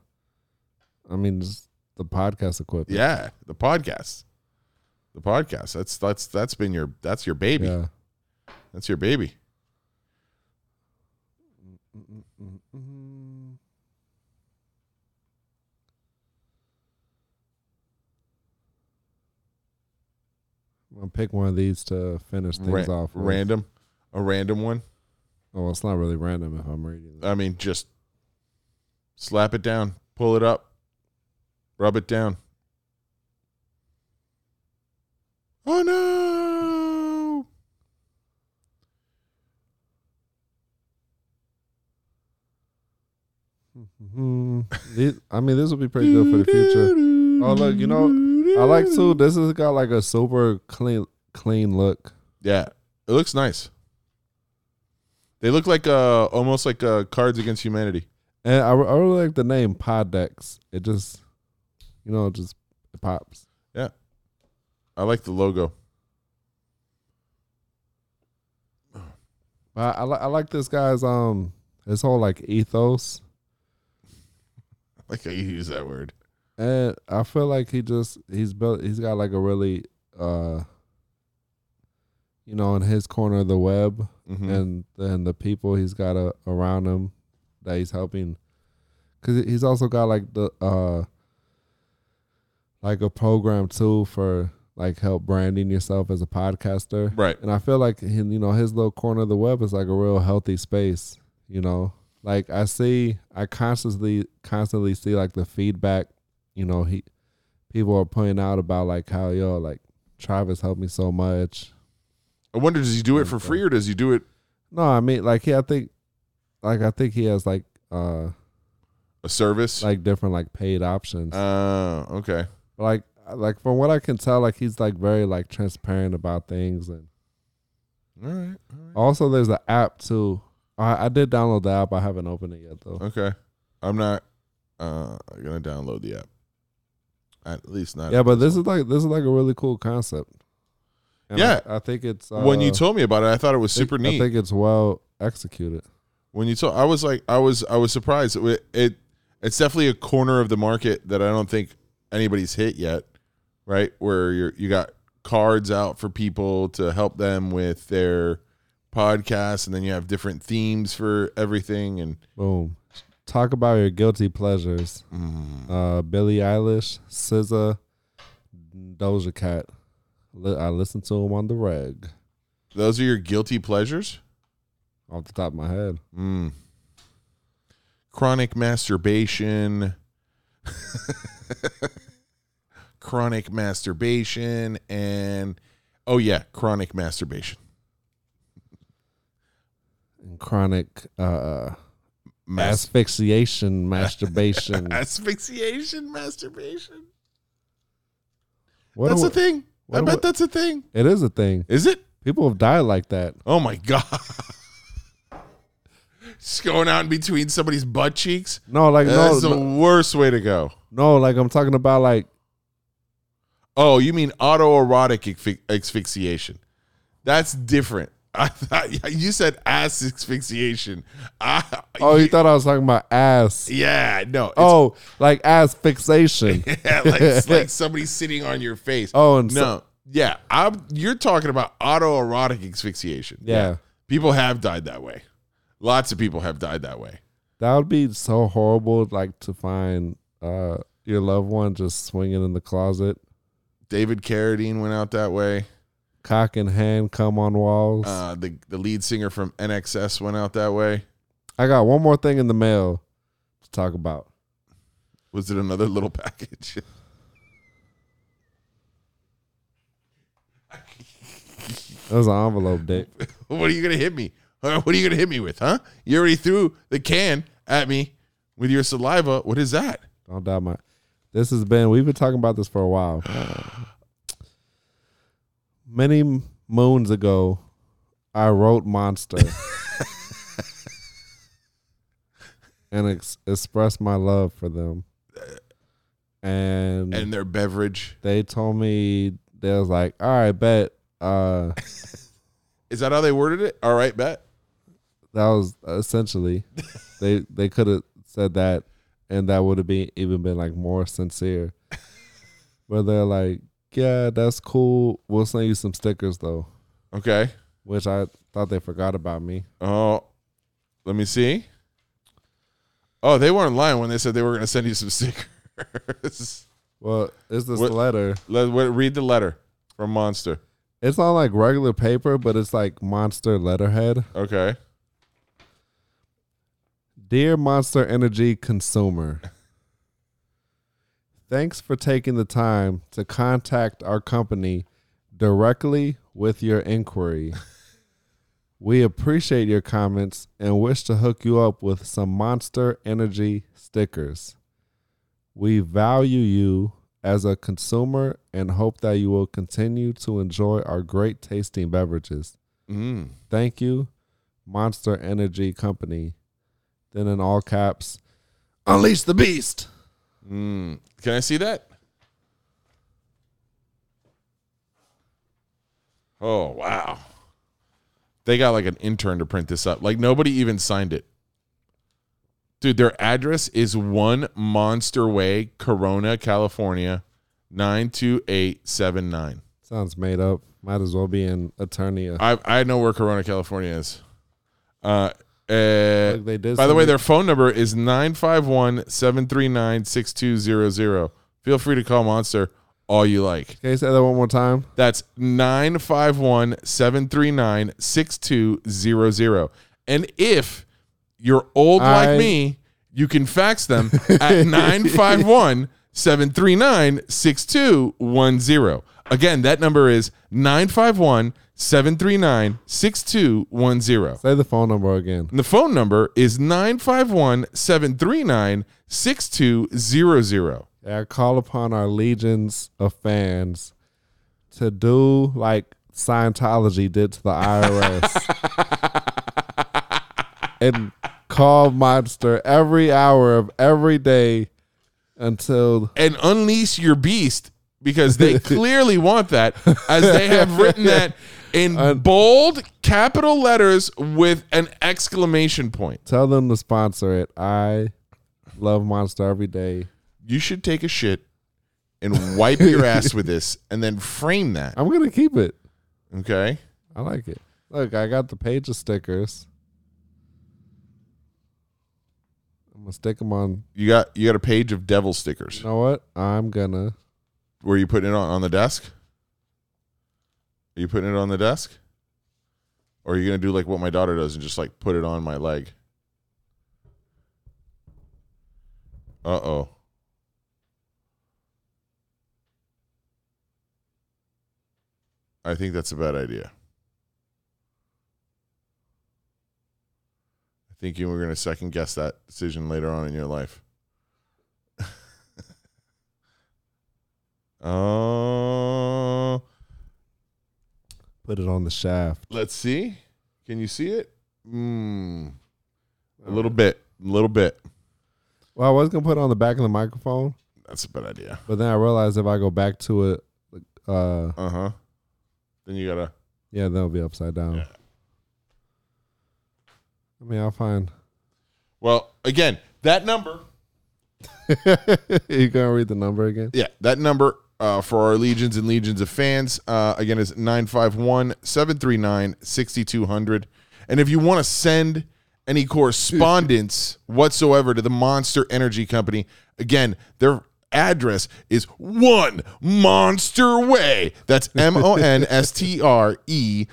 podcast equipment. Yeah, the podcast. That's your baby. Yeah. That's your baby. I'm going to pick one of these to finish things off. With. Random? A random one? Oh, well, it's not really random if I'm reading that. I mean, just slap it down, pull it up, rub it down. Oh, no! This will be pretty good for the future. Oh, look, you know, I like too. This has got like a sober, clean look. Yeah, it looks nice. They look like almost like Cards Against Humanity. And I really like the name Pod Decks. It just, it pops. Yeah. I like the logo. I like this guy's, his whole like ethos. I like how you use that word. And I feel like he's got like a really, in his corner of the web, and then the people he's got around him that he's helping, because he's also got like the like a program too for like help branding yourself as a podcaster, right? And I feel like his little corner of the web is like a real healthy space, Like I constantly see like the feedback, people are pointing out about like how like Travis helped me so much. I wonder, does he do it for free or does he do it? No, I mean, I think he has like a service, like different like paid options. Oh, okay. Like from what I can tell, like he's like very like transparent about things, and all right. Also, there's an app too. I did download the app. I haven't opened it yet though. Okay, I'm not gonna download the app. At least not. Yeah, but this is like a really cool concept. And yeah, I think it's when you told me about it, I thought it was super neat. I think it's well executed. When you told, I was surprised. It's definitely a corner of the market that I don't think anybody's hit yet, right? Where you got cards out for people to help them with their podcasts, and then you have different themes for everything. And boom, talk about your guilty pleasures. Billie Eilish, SZA, Doja Cat. I listen to him on the reg. Those are your guilty pleasures? Off the top of my head. Chronic masturbation. And, chronic masturbation. And chronic asphyxiation masturbation. Asphyxiation masturbation? That's a thing. I bet that's a thing. It is a thing. Is it? People have died like that. Oh, my God. Just going out in between somebody's butt cheeks? No, like, that's the worst way to go. No, like, I'm talking about, like. Oh, you mean autoerotic asphyxiation. That's different. I thought you said ass asphyxiation. You thought I was talking about ass. Yeah, no. Oh, like ass fixation. Yeah, like somebody sitting on your face. Oh, and no. Yeah, you're talking about autoerotic asphyxiation. Yeah. People have died that way. Lots of people have died that way. That would be so horrible, like, to find your loved one just swinging in the closet. David Carradine went out that way. Cock in hand, come on walls. The lead singer from NXS went out that way. I got one more thing in the mail to talk about. Was it another little package? That was an envelope, Dick. What are you going to hit me? What are you going to hit me with, huh? You already threw the can at me with your saliva. What is that? Don't doubt my... This has been... We've been talking about this for a while. Many moons ago, I wrote Monster and expressed my love for them. And their beverage. They told me... They was like, all right, bet... Is that how they worded it? All right, bet. That was essentially they could have said that, and that would have been even been like more sincere. But they're like, yeah, that's cool. We'll send you some stickers though. Okay. Which I thought they forgot about me. Oh, let me see. Oh, they weren't lying when they said they were going to send you some stickers. Well, is this letter? Read the letter from Monster. It's not like regular paper, but it's like Monster letterhead. Okay. Dear Monster Energy consumer, thanks for taking the time to contact our company directly with your inquiry. We appreciate your comments and wish to hook you up with some Monster Energy stickers. We value you as a consumer and hope that you will continue to enjoy our great tasting beverages. Thank you, Monster Energy Company. Then in all caps, unleash the beast. Can I see that? Oh, wow. They got like an intern to print this up. Like nobody even signed it. Dude, their address is 1 Monster Way, Corona, California, 92879. Sounds made up. Might as well be in Eternia. I know where Corona, California is. By the way, their phone number is 951-739-6200. Feel free to call Monster all you like. Can you say that one more time? That's 951-739-6200. And if... you're old like me, you can fax them at 951-739-6210. Again, that number is 951-739-6210. Say the phone number again. And the phone number is 951-739-6200. I call upon our legions of fans to do like Scientology did to the IRS. And... call Monster every hour of every day until... and unleash your beast, because they clearly want that, as they have written that in bold capital letters with an exclamation point. Tell them to sponsor it. I love Monster every day. You should take a shit and wipe your ass with this and then frame that. I'm going to keep it. Okay. I like it. Look, I got the page of stickers. I'm gonna stick them on. You got a page of devil stickers. You know what? I'm gonna. Were you putting it on the desk? Are you putting it on the desk? Or are you gonna do like what my daughter does and just like put it on my leg? Uh-oh. I think that's a bad idea. Think you were going to second guess that decision later on in your life. Oh. Put it on the shaft. Let's see. Can you see it? A little bit. A little bit. Well, I was going to put it on the back of the microphone. That's a bad idea. But then I realized if I go back to it. Then you got to. Yeah, that'll be upside down. Yeah. I mean, I'll find. Well, again, that number. You gonna read the number again? Yeah, that number for our legions and legions of fans, again, is 951-739-6200. And if you want to send any correspondence whatsoever to the Monster Energy Company. Again, their address is One Monster Way. That's MonsterWay.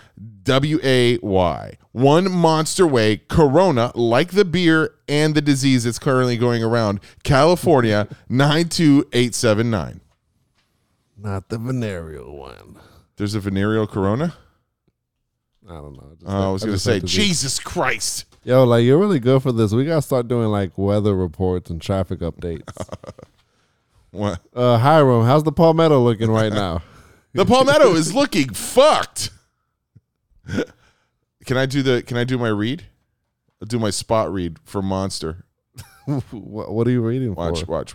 One Monster Way, Corona, like the beer and the disease that's currently going around, California, 92879. Not the venereal one. There's a venereal corona? I don't know. I was going to say, Jesus Christ. Yo, like, you're really good for this. We got to start doing, like, weather reports and traffic updates. What? Hiram, how's the palmetto looking right now? The palmetto is looking fucked. Can I do my read? I'll do my spot read for Monster. What are you reading for? Watch.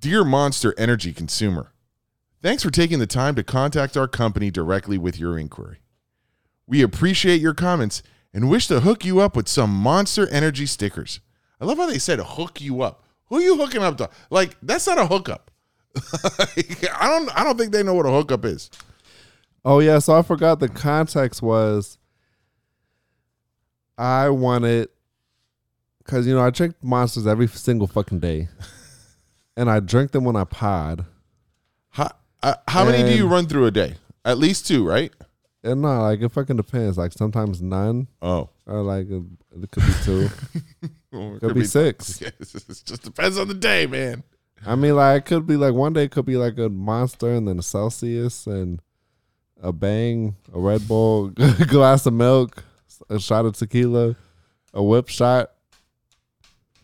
Dear Monster Energy consumer, thanks for taking the time to contact our company directly with your inquiry. We appreciate your comments and wish to hook you up with some Monster Energy stickers. I love how they said hook you up. Who are you hooking up to? Like, that's not a hookup. I don't think they know what a hookup is. Oh, yeah, so I forgot the context was I wanted, because, you know, I drink Monsters every single fucking day, and I drink them when I pod. How many do you run through a day? At least two, right? And no, like, it fucking depends. Like, sometimes none. Oh. Or, like, it could be two. Well, it could be six. Yeah, it just depends on the day, man. I mean, like, it could be, like, one day it could be, like, a Monster and then a Celsius and a Bang, a Red Bull, a glass of milk, a shot of tequila, a whip shot.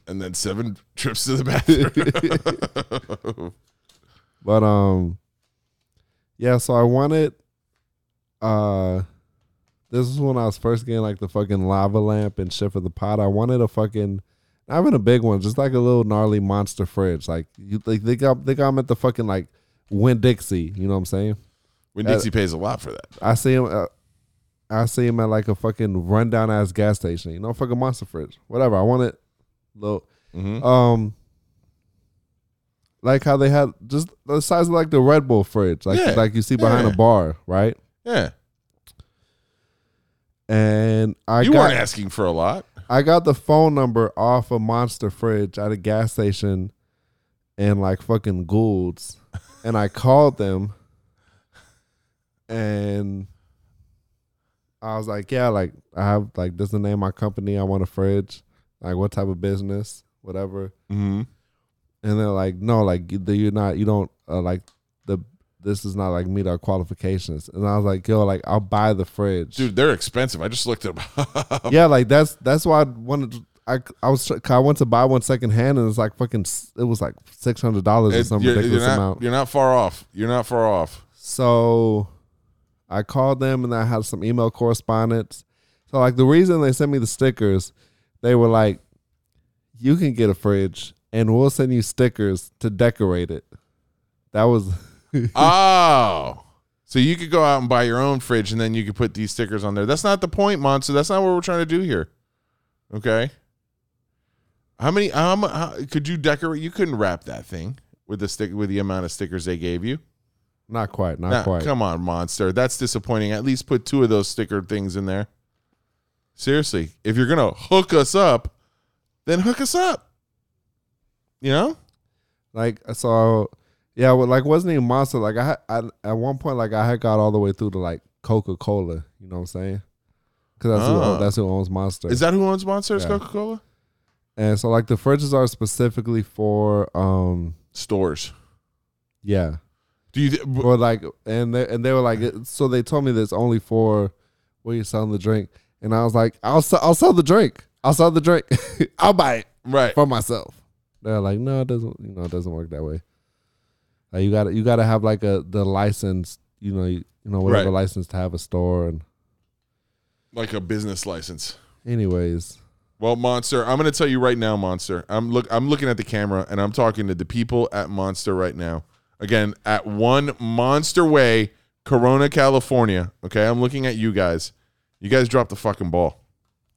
And then 7 trips to the bathroom. But, yeah, so I wanted, this is when I was first getting, like, the fucking lava lamp and shit for the pot. I wanted a fucking, not even a big one, just, like, a little gnarly Monster fridge. Like, you they got them at the fucking, like, Winn-Dixie, you know what I'm saying? Winn-Dixie pays a lot for that. I see him at, like, a fucking rundown-ass gas station. You know, fucking Monster fridge. Whatever, I wanted little, like how they had just the size of like the Red Bull fridge, like you see behind a bar, right? Yeah. And you weren't asking for a lot. I got the phone number off a Monster fridge at a gas station, and like fucking Gould's, and I called them, and I was like, yeah, like I have like this is the name of my company. I want a fridge. Like what type of business, whatever. Mm-hmm. And they're like, no, like you're not, you don't like the. This is not like meet our qualifications. And I was like, yo, like I'll buy the fridge, dude. They're expensive. I just looked them up. Yeah, like that's why I wanted. I went to buy one secondhand, and it's like fucking. It was like $600 or some ridiculous amount. You're not far off. So, I called them, and I had some email correspondence. So, like the reason they sent me the stickers, they were like, you can get a fridge. And we'll send you stickers to decorate it. That was. Oh. So you could go out and buy your own fridge and then you could put these stickers on there. That's not the point, Monster. That's not what we're trying to do here. Okay. How could you decorate? You couldn't wrap that thing with the amount of stickers they gave you. Not quite. Come on, Monster. That's disappointing. At least put 2 of those sticker things in there. Seriously. If you're going to hook us up, then hook us up. You know, like so, yeah. Well, like wasn't even Monster. Like I at one point, like I had got all the way through to like Coca-Cola. You know what I'm saying? Because that's who owns Monster. Is that who owns Monster? Is Coca-Cola? And so, like the fridges are specifically for stores. Yeah. Do you? Or like, and they were like, so they told me that it's only for where you're selling the drink, and I was like, I'll sell the drink. I'll buy it right for myself. They're like, no, it doesn't. You know, it doesn't work that way. Like you gotta have like the license. You know, whatever license to have a store and like a business license. Anyways, well, Monster, I'm gonna tell you right now, Monster. I'm looking at the camera and I'm talking to the people at Monster right now. Again, at One Monster Way, Corona, California. Okay, I'm looking at you guys. You guys dropped the fucking ball.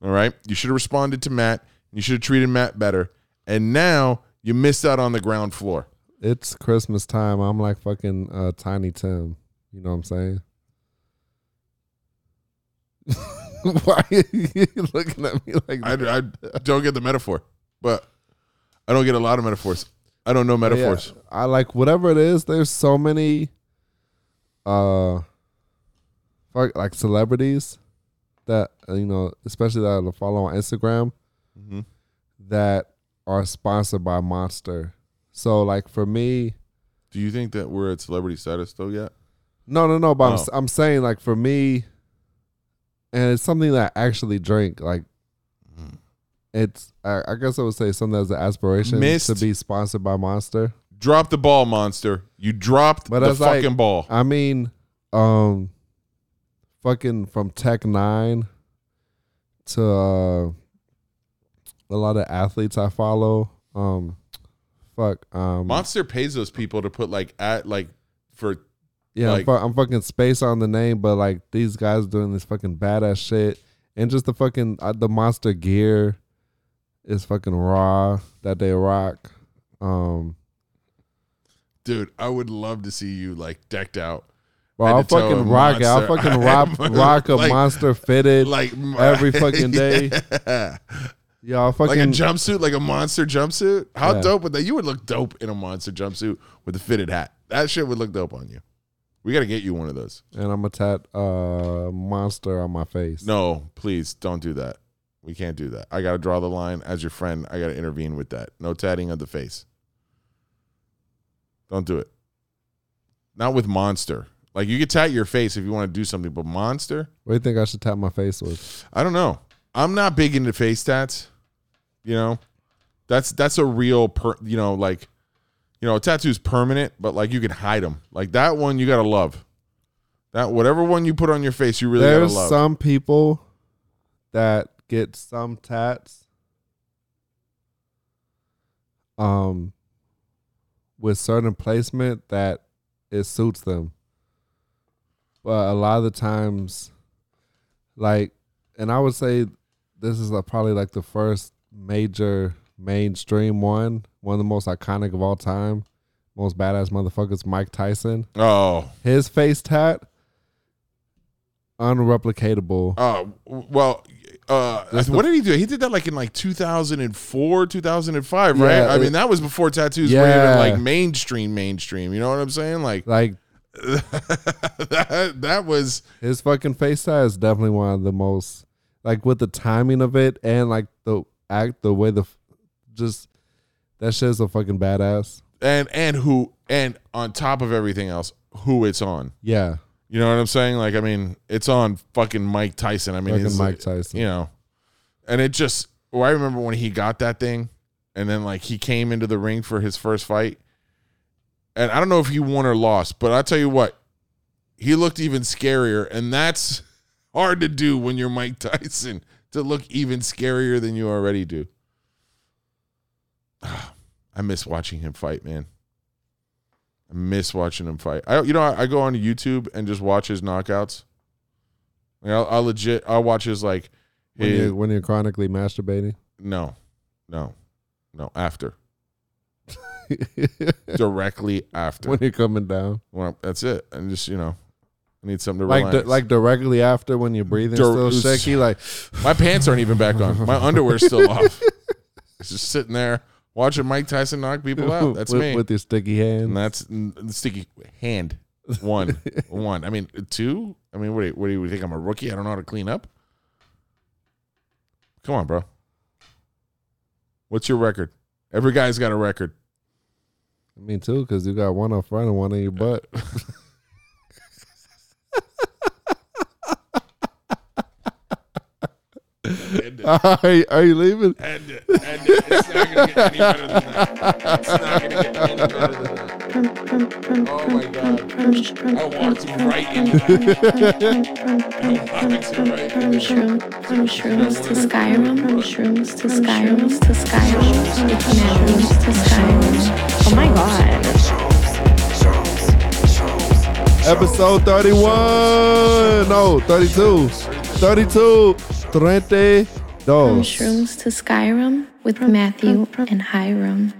All right, you should have responded to Matt. You should have treated Matt better. And now you missed out on the ground floor. It's Christmas time. I'm like fucking Tiny Tim. You know what I'm saying? Why are you looking at me like that? I don't get the metaphor, but I don't get a lot of metaphors. I don't know metaphors. Yeah, I like whatever it is. There's so many like celebrities that, you know, especially that I follow on Instagram, mm-hmm. that are sponsored by Monster. So like for me, do you think that we're at celebrity status though yet? No. But oh. I'm saying like for me, and it's something that I actually drink. Like it's, I guess I would say something that's an aspiration to be sponsored by Monster. Drop the ball, Monster. You dropped the fucking ball. I mean, fucking from Tech Nine to a lot of athletes I follow. Monster pays those people to put I'm fucking space on the name, but like these guys doing this fucking badass shit, and just the fucking the Monster gear is fucking raw that they rock. Dude, I would love to see you like decked out. Well, I'll fucking rock it. I'll fucking rock a like, Monster fitted like every fucking day. Yeah. Y'all fucking like a jumpsuit, like a Monster jumpsuit. How dope would that? You would look dope in a Monster jumpsuit with a fitted hat. That shit would look dope on you. We gotta get you one of those. And I'm gonna tat Monster on my face. No, please don't do that. We can't do that. I gotta draw the line as your friend. I gotta intervene with that. No tatting of the face. Don't do it. Not with Monster. Like you could tat your face if you want to do something, but Monster. What do you think I should tat my face with? I don't know. I'm not big into face tats. You know, that's a real a tattoo's permanent, but like you can hide them. Like that one, you gotta love. That whatever one you put on your face, you really gotta love. There's some people that get some tats, with certain placement that it suits them, but a lot of the times, like, and I would say this is probably like the first major mainstream one of the most iconic of all time, most badass motherfuckers, Mike Tyson. Oh, his face tat, unreplicatable. What did he do? He did that like in like 2004, 2005, right? Yeah, I mean, that was before tattoos were even like mainstream. You know what I'm saying? Like that was his fucking face tat is definitely one of the most, like with the timing of it and like the act, the way just that shit is a fucking badass. And on top of everything else, who it's on. Yeah. You know what I'm saying? Like, I mean, it's on fucking Mike Tyson. I mean, fucking Mike Tyson. You know, and it just, I remember when he got that thing and then like he came into the ring for his first fight. And I don't know if he won or lost, but I'll tell you what, he looked even scarier. And that's hard to do when you're Mike Tyson, to look even scarier than you already do. I miss watching him fight, man. I miss watching him fight. I go on YouTube and just watch his knockouts. Like I'll watch his like when you're chronically masturbating. No. After, directly after when you're coming down. Well, that's it. And just I need something to relax. Like directly after when you're breathing still shaky. Like my pants aren't even back on. My underwear's still off. It's just sitting there. Watching Mike Tyson knock people out. That's me. With his sticky hands. And that's the sticky hand. One. I mean, two. I mean, what do you think? I'm a rookie. I don't know how to clean up. Come on, bro. What's your record? Every guy's got a record. I mean, two, because you got one up front and one in your butt. Are you leaving? End it. It's not going to get any better than that. Oh, my God. I walked right into that. From Shrooms to Skyrim. Oh, my God. Episode 31. No, 32. 32. From Shrooms to Skyrim with Matthew and Hiram.